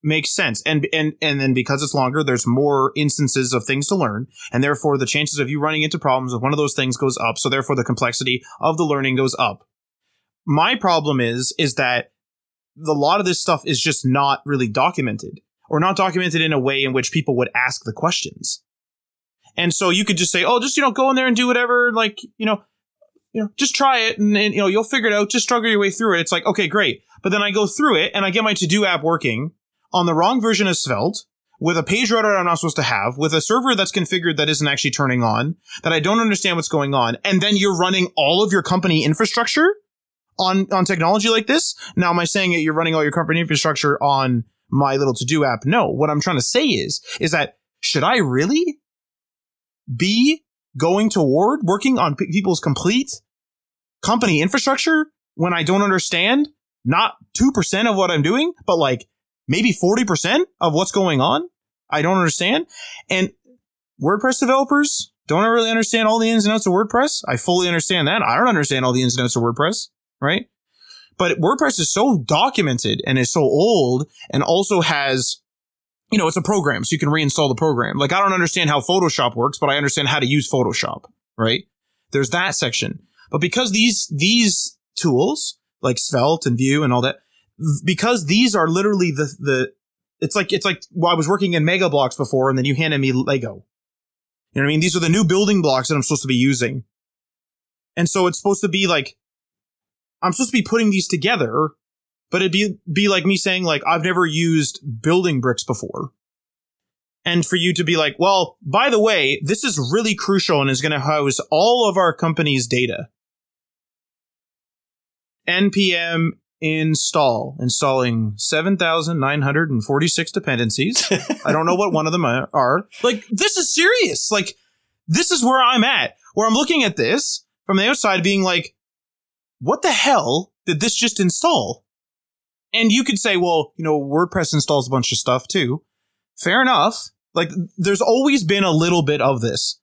makes sense. And, and, and then because it's longer, there's more instances of things to learn. And therefore, the chances of you running into problems with one of those things goes up. So therefore, the complexity of the learning goes up. My problem is, is that a lot of this stuff is just not really documented, or not documented in a way in which people would ask the questions. And so you could just say, oh, just, you know, go in there and do whatever, like, you know, you know, just try it and, and, you know, you'll figure it out. Just struggle your way through it. It's like, okay, great. But then I go through it and I get my to-do app working on the wrong version of Svelte, with a page router I'm not supposed to have, with a server that's configured that isn't actually turning on, that I don't understand what's going on, and then you're running all of your company infrastructure on, on technology like this? Now, am I saying that you're running all your company infrastructure on my little to-do app? No. What I'm trying to say is, is that should I really be going toward working on p- people's complete company infrastructure when I don't understand not two percent of what I'm doing, but like maybe forty percent of what's going on? I don't understand. And WordPress developers don't really understand all the ins and outs of WordPress. I fully understand that. I don't understand all the ins and outs of WordPress, right? But WordPress is so documented and is so old, and also has, you know, it's a program, so you can reinstall the program. Like, I don't understand how Photoshop works, but I understand how to use Photoshop, right? There's that section. But because these, these tools like Svelte and Vue and all that, because these are literally the, the, it's like, it's like, well, I was working in Mega Blocks before, and then you handed me Lego. You know what I mean? These are the new building blocks that I'm supposed to be using. And so it's supposed to be like, I'm supposed to be putting these together, but it'd be, be like me saying, like, I've never used building bricks before. And for you to be like, well, by the way, this is really crucial and is going to house all of our company's data. N P M install installing seven thousand nine hundred forty-six dependencies. I don't know what one of them are. Like, this is serious. Like, this is where I'm at, where I'm looking at this from the outside being like, what the hell did this just install? And you could say, well, you know, WordPress installs a bunch of stuff too. Fair enough. Like, there's always been a little bit of this,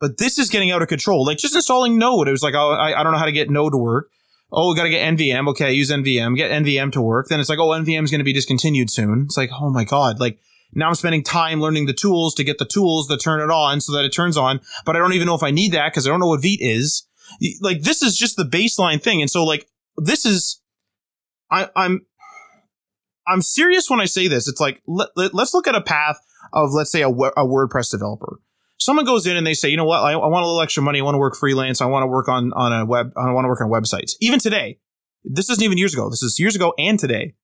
but this is getting out of control. Like, just installing Node. It was like, oh, I, I don't know how to get Node to work. Oh, we got to get N V M. Okay, use N V M. Get N V M to work. Then it's like, oh, N V M is going to be discontinued soon. It's like, oh my God. Like, now I'm spending time learning the tools to get the tools to turn it on so that it turns on. But I don't even know if I need that because I don't know what Vite is. Like, this is just the baseline thing. And so, like, this is, I, I'm, I'm serious when I say this. It's like, let, let, let's look at a path of, let's say, a, a WordPress developer. someone goes in and they say, you know what, I, I want a little extra money. I want to work freelance. I want to work on, on a web. I want to work on websites. Even today, this isn't even years ago. This is years ago and today.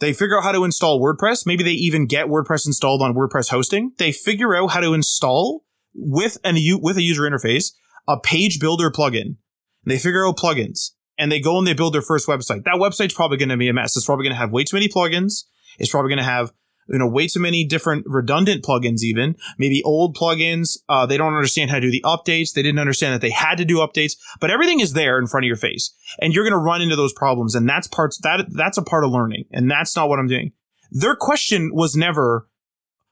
They figure out how to install WordPress. Maybe they even get WordPress installed on WordPress hosting. They figure out how to install with an with a user interface, a page builder plugin. And they figure out plugins and they go and they build their first website. That website's probably going to be a mess. It's probably going to have way too many plugins. It's probably going to have, you know, way too many different redundant plugins, even maybe old plugins. Uh, they don't understand how to do the updates. They didn't understand that they had to do updates, but everything is there in front of your face and you're going to run into those problems. And that's parts that that's a part of learning. And that's not what I'm doing. Their question was never,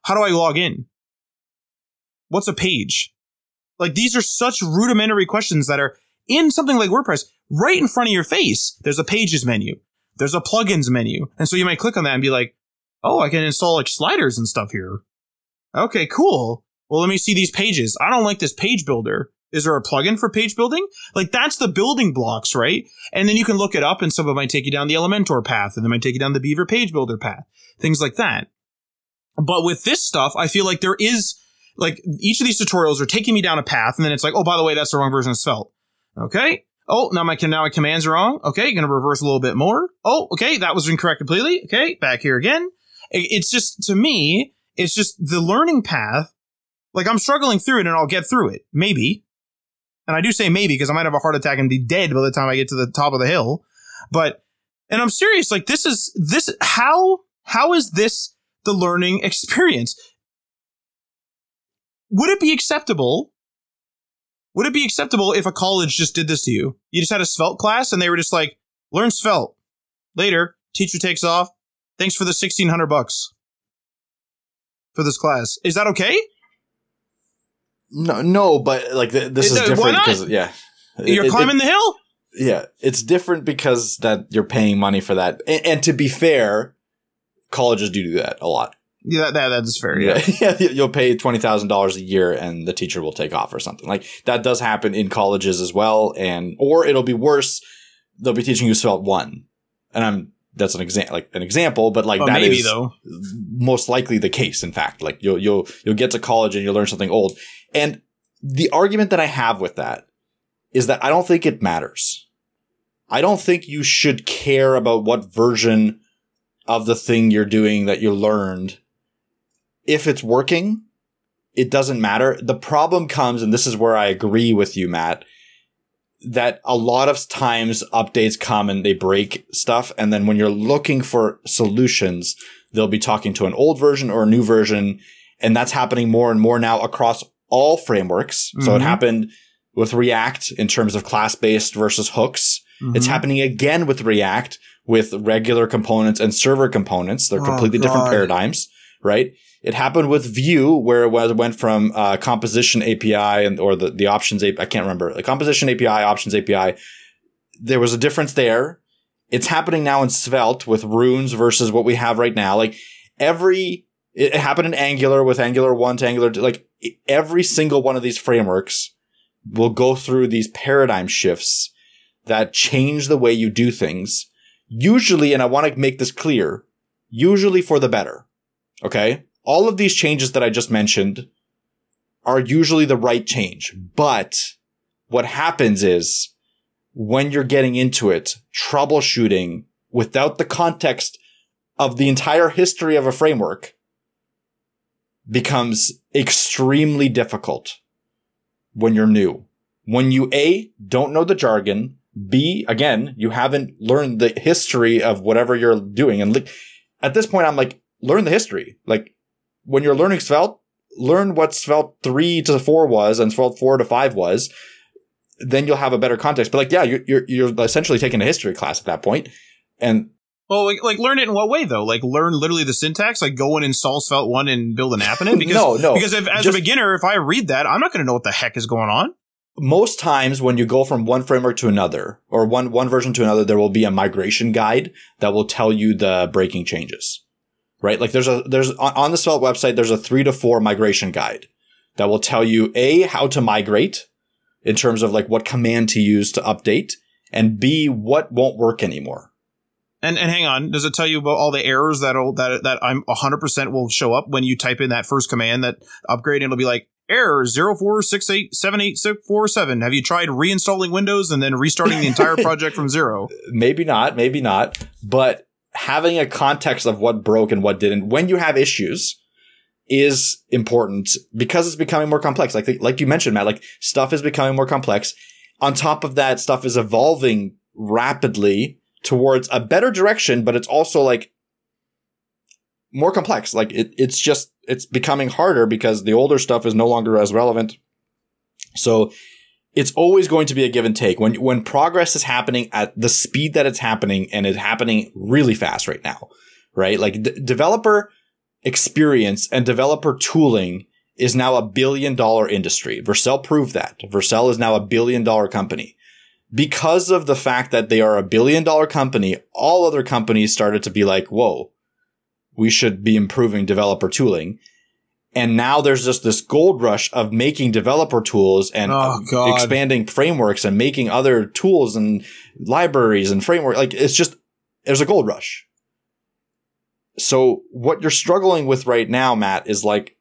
how do I log in? What's a page? Like, these are such rudimentary questions that are in something like WordPress right in front of your face. There's a pages menu. There's a plugins menu. And so you might click on that and be like, oh, I can install like sliders and stuff here. Okay, cool. Well, let me see these pages. I don't like this page builder. Is there a plugin for page building? Like, that's the building blocks, right? And then you can look it up and some of it might take you down the Elementor path and they might take you down the Beaver page builder path, things like that. But with this stuff, I feel like there is like each of these tutorials are taking me down a path and then it's like, oh, by the way, that's the wrong version of Svelte. Okay. Oh, now my, now my command's are wrong. Okay. You're going to reverse a little bit more. Oh, okay. That was incorrect completely. Okay. Back here again. It's just, to me, it's just the learning path. Like, I'm struggling through it and I'll get through it. Maybe. And I do say maybe because I might have a heart attack and be dead by the time I get to the top of the hill. But, and I'm serious. Like, this is this, how, how is this the learning experience? Would it be acceptable? Would it be acceptable if a college just did this to you? You just had a Svelte class and they were just like, learn Svelte. Later, teacher takes off. Thanks for the sixteen hundred bucks for this class. Is that okay? No, no, but like th- this it, is uh, different because yeah, you're it, climbing it, the hill. Yeah, it's different because that you're paying money for that. And, and to be fair, colleges do do that a lot. Yeah, that that is fair. Yeah, yeah. You'll pay twenty thousand dollars a year, and the teacher will take off or something. Like, that does happen in colleges as well, and or it'll be worse. They'll be teaching you Svelte one, and I'm that's an example, like an example, but like oh, that maybe, is though. most likely the case. In fact, like you'll you'll you'll get to college and you'll learn something old. And the argument that I have with that is that I don't think it matters. I don't think you should care about what version of the thing you're doing that you learned. If it's working, it doesn't matter. The problem comes, and this is where I agree with you, Matt, that a lot of times updates come and they break stuff. And then when you're looking for solutions, they'll be talking to an old version or a new version. And that's happening more and more now across all frameworks. Mm-hmm. So it happened with React in terms of class-based versus hooks. Mm-hmm. It's happening again with React with regular components and server components. They're oh, completely God. different paradigms, right? It happened with Vue, where it was, went from uh, composition A P I and or the, the options A P I. I can't remember. The composition A P I, options A P I. There was a difference there. It's happening now in Svelte with runes versus what we have right now. Like every – it happened in Angular with Angular one to Angular two. Like every single one of these frameworks will go through these paradigm shifts that change the way you do things. Usually – and I want to make this clear – usually for the better. Okay? All of these changes that I just mentioned are usually the right change. But what happens is when you're getting into it, troubleshooting without the context of the entire history of a framework becomes extremely difficult when you're new. When you A, don't know the jargon, B, again, you haven't learned the history of whatever you're doing. And at this point, I'm like, learn the history. Like, when you're learning Svelte, learn what Svelte three to four was and Svelte four to five was. Then you'll have a better context. But like, yeah, you're, you're, you're essentially taking a history class at that point. And well, like, like learn it in what way though? Like learn literally the syntax, like go and install Svelte one and build an app in it? Because, no, no. Because if, as Just, a beginner, if I read that, I'm not going to know what the heck is going on. Most times when you go from one framework to another or one, one version to another, there will be a migration guide that will tell you the breaking changes. Right? Like there's a, there's on the Svelte website, there's a three to four migration guide that will tell you A, how to migrate in terms of like what command to use to update and B, what won't work anymore. And, and hang on, does it tell you about all the errors that'll, that, that I'm one hundred percent will show up when you type in that first command that upgrade and it'll be like Error zero four six eight seven eight six four seven. Have you tried reinstalling Windows and then restarting the entire project from zero? Maybe not, maybe not. But having a context of what broke and what didn't when you have issues is important because it's becoming more complex. Like, like you mentioned, Matt, like stuff is becoming more complex. On top of that, stuff is evolving rapidly towards a better direction, but it's also like more complex. Like it, it's just, it's becoming harder because the older stuff is no longer as relevant. So it's always going to be a give and take. When, when progress is happening at the speed that it's happening, and it's happening really fast right now, right? Like d- developer experience and developer tooling is now a billion dollar industry. Vercel proved that. Vercel is now a billion dollar company. Because of the fact that they are a billion dollar company, all other companies started to be like, whoa, we should be improving developer tooling. And now there's just this gold rush of making developer tools and oh, uh, expanding frameworks and making other tools and libraries and framework. Like it's just, there's a gold rush. So what you're struggling with right now, Matt, is like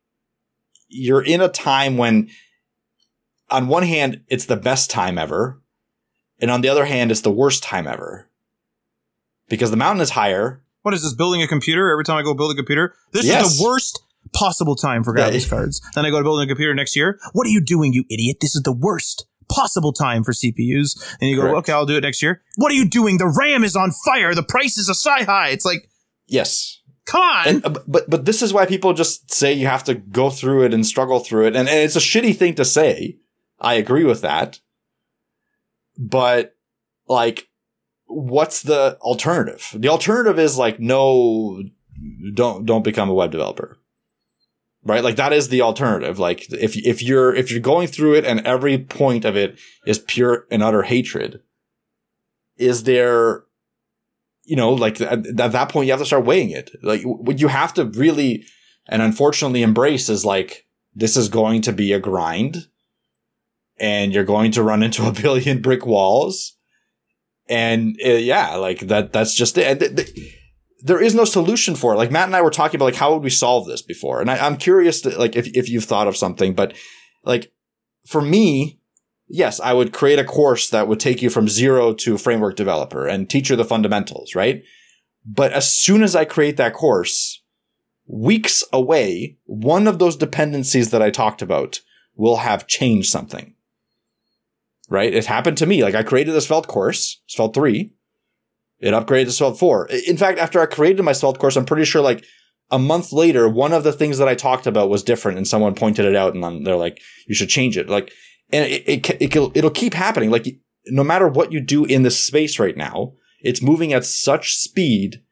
you're in a time when on one hand, it's the best time ever. And on the other hand, it's the worst time ever because the mountain is higher. What is this, building a computer? Every time I go build a computer? This yes. is the worst possible time for graphics cards. Then I go to building a computer next year. What are you doing, you idiot? This is the worst possible time for C P Us. And you Correct. go, okay, I'll do it next year. What are you doing? The RAM is on fire. The price is a sci-high. It's like, yes. Come on. And, uh, but, but this is why people just say you have to go through it and struggle through it. And, and it's a shitty thing to say. I agree with that. But like, what's the alternative? The alternative is like, no, don't, don't become a web developer. Right? Like that is the alternative. Like if, if you're, if you're going through it and every point of it is pure and utter hatred, is there, you know, like at that point you have to start weighing it. Like what you have to really and unfortunately embrace is like, this is going to be a grind and you're going to run into a billion brick walls. And uh, yeah, like that, that's just it. And th- th- there is no solution for it. Like Matt and I were talking about like, how would we solve this before? And I, I'm curious to, like if, if you've thought of something, but like for me, yes, I would create a course that would take you from zero to framework developer and teach you the fundamentals, right? But as soon as I create that course, weeks away, one of those dependencies that I talked about will have changed something. Right? It happened to me. Like I created a Svelte course, Svelte three. It upgraded to Svelte four. In fact, after I created my Svelte course, I'm pretty sure like a month later, one of the things that I talked about was different and someone pointed it out and they're like, you should change it. Like, and it, it, it, it'll, it'll keep happening. Like no matter what you do in this space right now, it's moving at such speed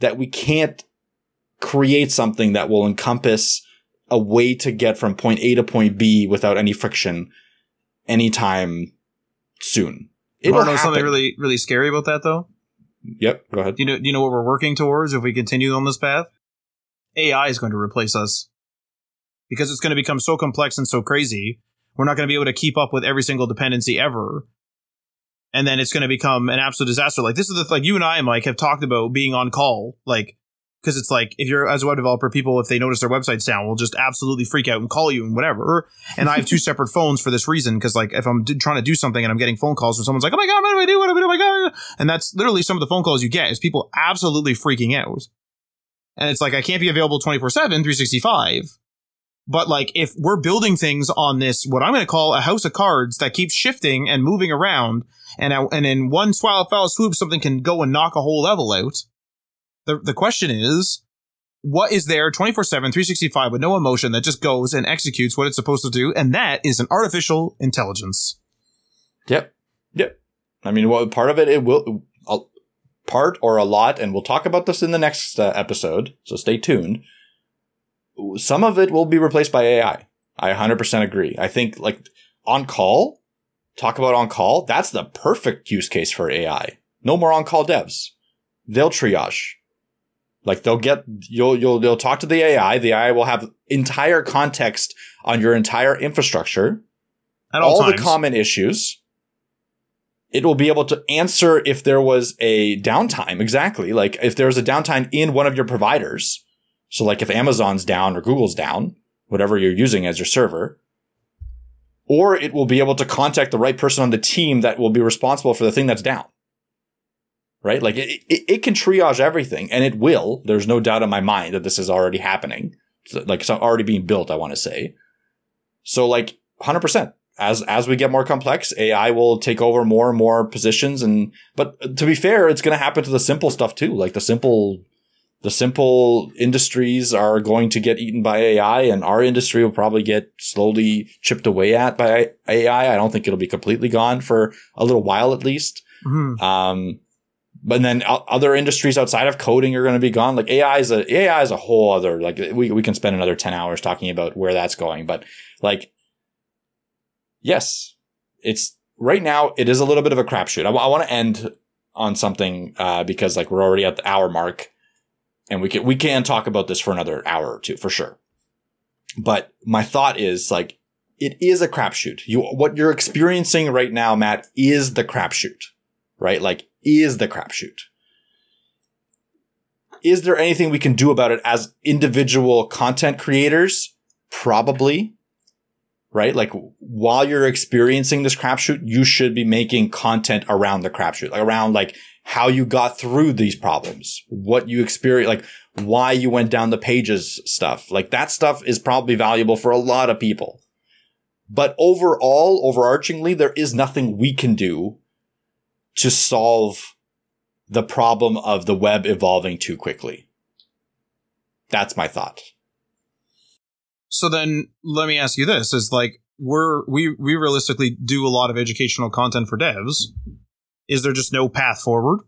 that we can't create something that will encompass a way to get from point A to point B without any friction anytime soon. It will happen. Something really, really scary about that, though. Yep, go ahead. Do you know, do you know what we're working towards if we continue on this path? A I is going to replace us because it's going to become so complex and so crazy. We're not going to be able to keep up with every single dependency ever, and then it's going to become an absolute disaster. Like this is the like you and I, Mike, have talked about being on call, like because it's like if you're as a web developer, people if they notice their website's down, will just absolutely freak out and call you and whatever. And I have two separate phones for this reason because like if I'm d- trying to do something and I'm getting phone calls and someone's like, "Oh my god, what do I do? What do I do? Oh my god!" And that's literally some of the phone calls you get is people absolutely freaking out. And it's like I can't be available twenty-four seven, three sixty-five. But like if we're building things on this, what I'm going to call a house of cards that keeps shifting and moving around, and I, and in one swell foul swoop, something can go and knock a whole level out. The the question is, what is there twenty-four seven, three sixty-five with no emotion that just goes and executes what it's supposed to do? And that is an artificial intelligence. Yep. Yep. I mean, well, part of it, it will uh, part or a lot. And we'll talk about this in the next uh, episode. So stay tuned. Some of it will be replaced by A I. I one hundred percent agree. I think like on call, talk about on call. That's the perfect use case for A I. No more on call devs. They'll triage. Like they'll get, you'll, you'll, they'll talk to the A I. The A I will have entire context on your entire infrastructure. At all times. All the common issues. It will be able to answer if there was a downtime. Exactly. Like if there's a downtime in one of your providers. So like if Amazon's down or Google's down, whatever you're using as your server, or it will be able to contact the right person on the team that will be responsible for the thing that's down. Right? Like it, it, it can triage everything, and it will. There's no doubt in my mind that this is already happening. Like it's already being built, I want to say. So like one hundred percent. As as we get more complex, A I will take over more and more positions, and but to be fair, it's going to happen to the simple stuff too. Like the simple, the simple industries are going to get eaten by A I, and our industry will probably get slowly chipped away at by A I. I don't think it'll be completely gone for a little while at least. Mm-hmm. Um, but then other industries outside of coding are going to be gone. Like A I is a A I is a whole other. Like we we can spend another ten hours talking about where that's going, but like. Yes, it's right now. It is a little bit of a crapshoot. I, w- I want to end on something uh, because like we're already at the hour mark, and we can we can talk about this for another hour or two for sure. But my thought is like it is a crapshoot. You what you're experiencing right now, Matt, is the crapshoot, right? Like is the crapshoot. Is there anything we can do about it as individual content creators? Probably. Right? Like while you're experiencing this crapshoot, you should be making content around the crapshoot, like around like how you got through these problems, what you experienced, like why you went down the pages stuff. Like that stuff is probably valuable for a lot of people. But overall, overarchingly, there is nothing we can do to solve the problem of the web evolving too quickly. That's my thought. So then let me ask you this is like we're we we realistically do a lot of educational content for devs. Is there just no path forward?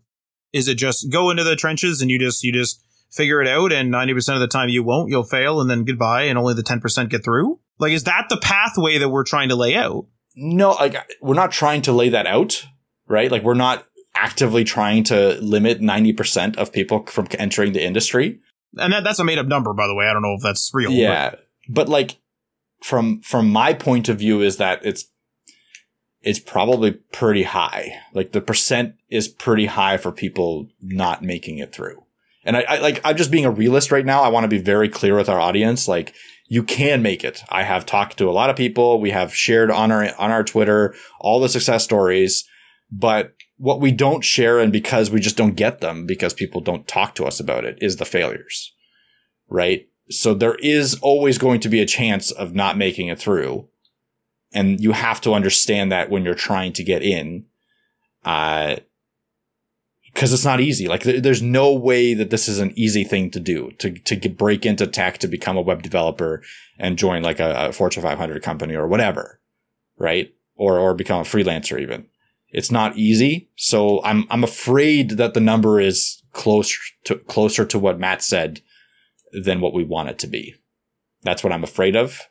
Is it just go into the trenches and you just you just figure it out? And ninety percent of the time you won't. You'll fail and then goodbye. And only the ten percent get through. Like, is that the pathway that we're trying to lay out? No, like we're not trying to lay that out. Right. Like we're not actively trying to limit ninety percent of people from entering the industry. And that, that's a made up number, by the way. I don't know if that's real. Yeah. But- But like from from my point of view is that it's it's probably pretty high. Like the percent is pretty high for people not making it through. And I, I like I'm just being a realist right now. I want to be very clear with our audience. Like you can make it. I have talked to a lot of people. We have shared on our on our Twitter all the success stories. But what we don't share, and because we just don't get them because people don't talk to us about it, is the failures. Right? So there is always going to be a chance of not making it through. And you have to understand that when you're trying to get in, uh, because it's not easy. Like th- there's no way that this is an easy thing to do, to, to get, break into tech, to become a web developer and join like a, a Fortune five hundred company or whatever. Right. Or, or become a freelancer even. It's not easy. So I'm, I'm afraid that the number is closer to, closer to what Matt said than what we want it to be. That's what I'm afraid of.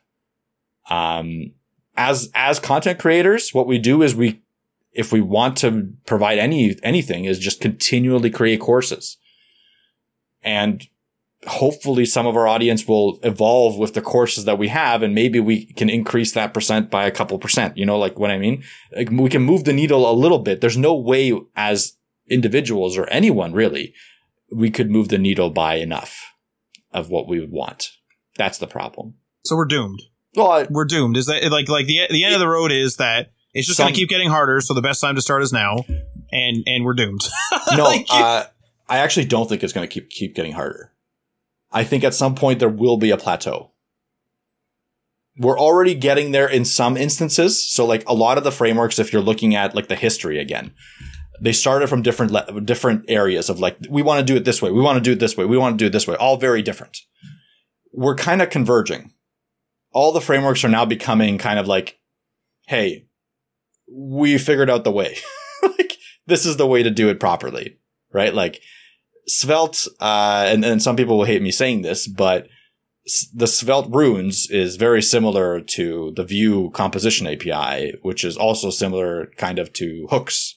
Um, as as content creators, what we do is we, if we want to provide any anything, is just continually create courses. And hopefully some of our audience will evolve with the courses that we have, and maybe we can increase that percent by a couple percent. You know, like what I mean? Like we can move the needle a little bit. There's no way as individuals or anyone really, we could move the needle by enough of what we would want. That's the problem. So we're doomed. Well, I, we're doomed. Is that like like the the end it, of the road is that it's just going to keep getting harder. So the best time to start is now, and and we're doomed. No, like, uh, I actually don't think it's going to keep keep getting harder. I think at some point there will be a plateau. We're already getting there in some instances. So like a lot of the frameworks, if you're looking at like the history again, they started from different le- different areas of like, we want to do it this way. We want to do it this way. We want to do it this way. All very different. We're kind of converging. All the frameworks are now becoming kind of like, hey, we figured out the way. Like, this is the way to do it properly, right? Like Svelte, uh, and, and some people will hate me saying this, but s- the Svelte runes is very similar to the Vue composition A P I, which is also similar kind of to hooks.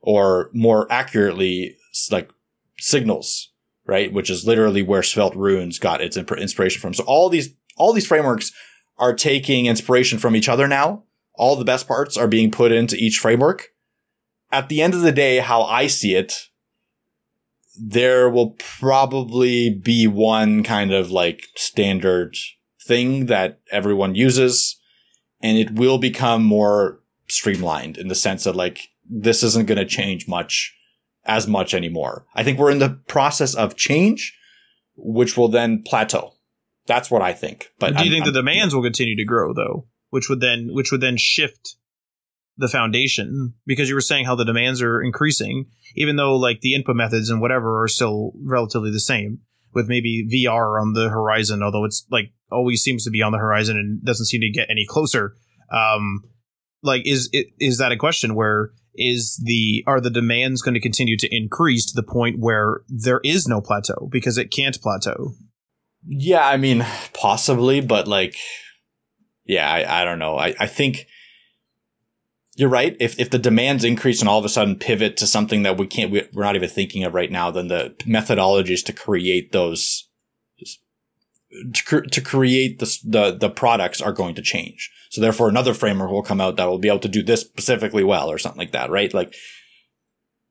Or more accurately, like signals, right? Which is literally where Svelte runes got its inspiration from. So all these, all these frameworks are taking inspiration from each other now. All the best parts are being put into each framework. At the end of the day, how I see it, there will probably be one kind of like standard thing that everyone uses. and it will become more streamlined in the sense that like this isn't going to change much as much anymore. I think we're in the process of change, which will then plateau. That's what I think. But do you I'm, think I'm, the demands yeah. will continue to grow though, which would then which would then shift the foundation, because you were saying how the demands are increasing, even though like the input methods and whatever are still relatively the same, with maybe V R on the horizon, although it's like always seems to be on the horizon and doesn't seem to get any closer. Um, like, is it is that a question where is the are the demands going to continue to increase to the point where there is no plateau because it can't plateau? Yeah, I mean, possibly, but like, yeah, I, I don't know. I, I think. You're right. If if the demands increase and all of a sudden pivot to something that we can't, we, we're not even thinking of right now, then the methodologies to create those, to, cre- to create the, the the products are going to change. So therefore, another framework will come out that will be able to do this specifically well or something like that, right? Like,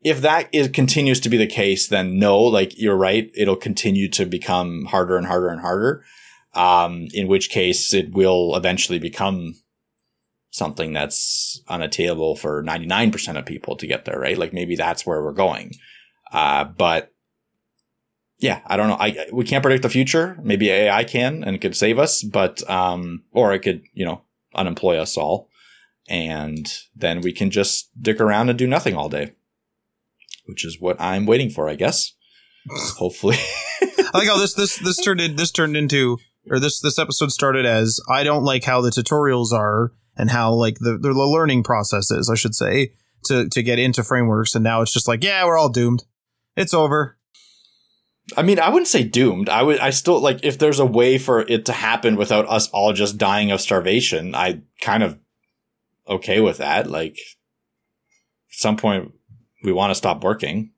if that is continues to be the case, then no, like you're right, it'll continue to become harder and harder and harder. Um, in which case, it will eventually become something that's unattainable for ninety-nine percent of people to get there, right? Like maybe that's where we're going. Uh, but yeah, I don't know. I, we can't predict the future. Maybe A I can and could save us, but, um, or it could, you know, unemploy us all. And then we can just dick around and do nothing all day, which is what I'm waiting for, I guess. Hopefully. I think how this, this, this turned in, this turned into, or this, this episode started as, I don't like how the tutorials are, and how like the, the learning process is, I should say, to, to get into frameworks. And now it's just like, yeah, we're all doomed. It's over. I mean, I wouldn't say doomed. I would I still like if there's a way for it to happen without us all just dying of starvation, I kind of okay with that. Like at some point we want to stop working,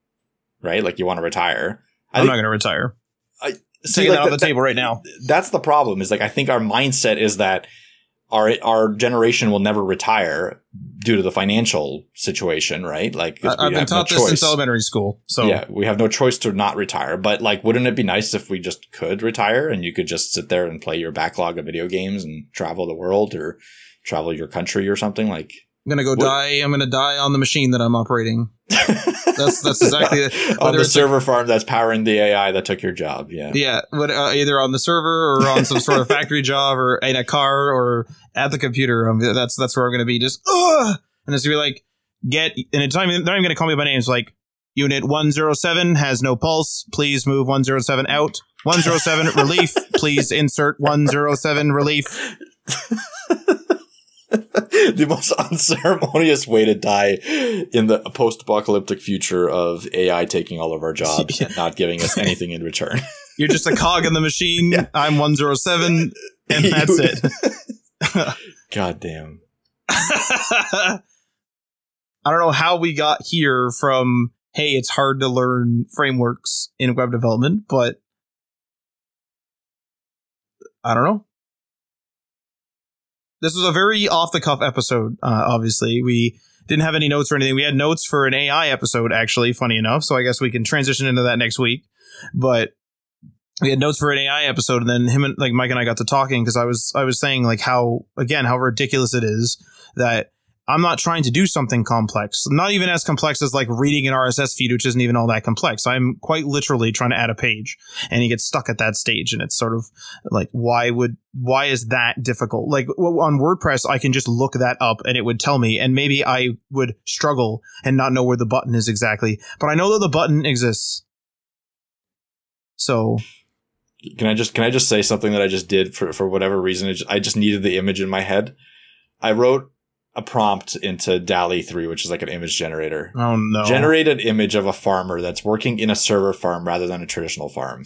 right? Like you want to retire. I I'm think, not going to retire. I, see, Taking like, that off the that, table right now. That's the problem is like I think our mindset is that Our our generation will never retire due to the financial situation, right? Like I, I've been taught no this since elementary school, so yeah, we have no choice to not retire. But like, wouldn't it be nice if we just could retire and you could just sit there and play your backlog of video games and travel the world or travel your country or something? Like, I'm gonna go what? die. I'm gonna die on the machine that I'm operating. that's that's exactly it. On the server like, farm that's powering the A I that took your job. Yeah, yeah. But, uh, either on the server or on some sort of factory job or in a car or at the computer. Um, that's that's where I'm going to be. Just Ugh! and it's gonna be like get. And it's not even, they're not even going to call me by name. It's like unit one oh seven has no pulse. Please move one oh seven out. one oh seven relief. Please insert one oh seven relief. The most unceremonious way to die in the post-apocalyptic future of A I taking all of our jobs yeah. and not giving us anything in return. You're just a cog in the machine. Yeah. I'm one oh seven, and that's it. God damn. I don't know how we got here from, hey, it's hard to learn frameworks in web development, but I don't know. This was a very off-the-cuff episode, uh, obviously. We didn't have any notes or anything. We had notes for an A I episode, actually, funny enough. So I guess we can transition into that next week. But we had notes for an A I episode, and then him and like Mike and I got to talking because I was I was saying like how, again, how ridiculous it is that I'm not trying to do something complex. Not even as complex as like reading an R S S feed, which isn't even all that complex. I'm quite literally trying to add a page, and you get stuck at that stage. And it's sort of like, why would, why is that difficult? Like on WordPress, I can just look that up and it would tell me, and maybe I would struggle and not know where the button is exactly, but I know that the button exists. So. Can I just, can I just say something that I just did for, for whatever reason? I just needed the image in my head. I wrote a prompt into DALL-E three, which is like an image generator. Oh no. Generate an image of a farmer that's working in a server farm rather than a traditional farm.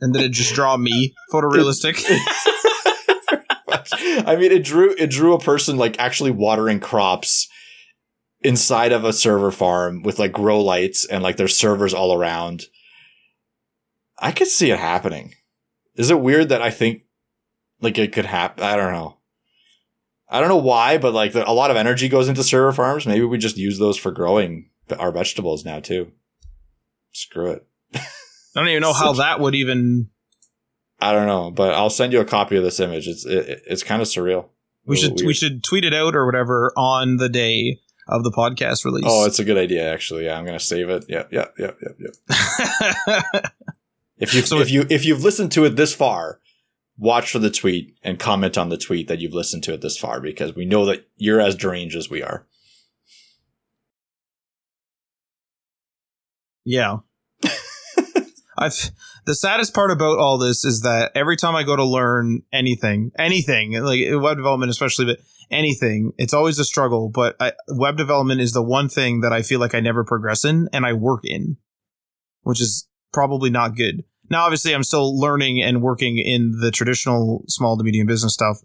And then it just draw me photorealistic. I mean, it drew it drew a person like actually watering crops inside of a server farm with like grow lights and like there's servers all around. I could see it happening. Is it weird that I think like it could happen? I don't know. I don't know why, but like the, a lot of energy goes into server farms. Maybe we just use those for growing our vegetables now too. Screw it. I don't even know how that would even. I don't know, but I'll send you a copy of this image. It's it, it's kind of surreal. We should weird. we should tweet it out or whatever on the day of the podcast release. Oh, it's a good idea, actually. Yeah, I'm going to save it. Yeah, yeah, yeah, yeah, yeah. If you so if you if you've listened to it this far, watch for the tweet and comment on the tweet that you've listened to it this far, because we know that you're as deranged as we are. Yeah. I've the saddest part about all this is that every time I go to learn anything, anything, like web development especially, but anything, it's always a struggle. But I, web development is the one thing that I feel like I never progress in, and I work in, which is probably not good. Now, obviously, I'm still learning and working in the traditional small to medium business stuff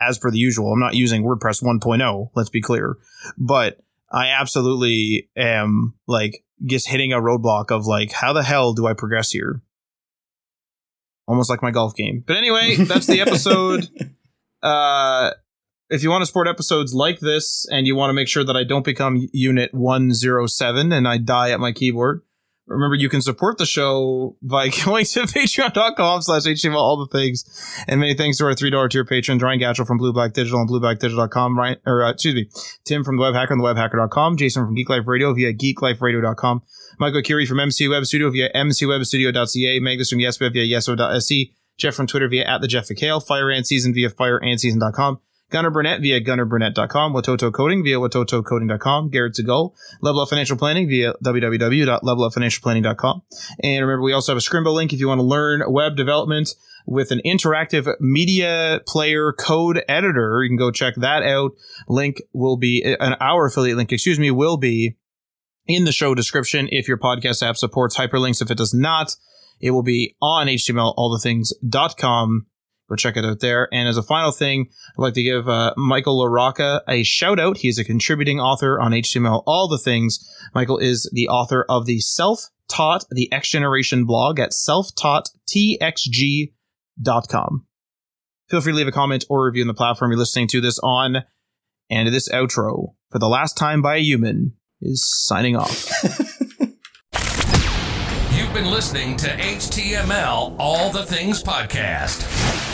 as per the usual. I'm not using WordPress one point oh, let's be clear. But I absolutely am like just hitting a roadblock of like, how the hell do I progress here? Almost like my golf game. But anyway, that's the episode. uh, if you want to support episodes like this and you want to make sure that I don't become unit one oh seven and I die at my keyboard, remember, you can support the show by going to patreon.com slash H T M L All The Things. And many thanks to our three dollars tier patrons, Ryan Gatchell from Blue Black Digital and blue black digital dot com, Ryan, or, uh, excuse me, Tim from The Web Hacker and the web hacker dot com, Jason from Geek Life Radio via geek life radio dot com, Michael Curie from M C Web Studio via m c web studio dot c a, Magnus from YesWeb via yes web dot s e, Jeff from Twitter via at the Jeff McHale, Fire Ant Season via fire ant season dot com, Gunnar Burnett via gunnar burnett dot com, Watoto Coding via watoto coding dot com, Garrett Segal, Level Up Financial Planning via w w w dot level up financial planning dot com. And remember, we also have a Scrimba link if you want to learn web development with an interactive media player code editor. You can go check that out. Link will be, an our affiliate link, excuse me, will be in the show description if your podcast app supports hyperlinks. If it does not, it will be on h t m l all the things dot com. Go check it out there. And as a final thing, I'd like to give uh, Michael LaRocca a shout out. He's a contributing author on H T M L All The Things. Michael is the author of the Self-Taught The X Generation blog at self taught t x g dot com. Feel free to leave a comment or review on the platform you're listening to this on. And this outro, for the last time by a human, is signing off. You've been listening to H T M L All The Things Podcast.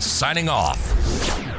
signing off.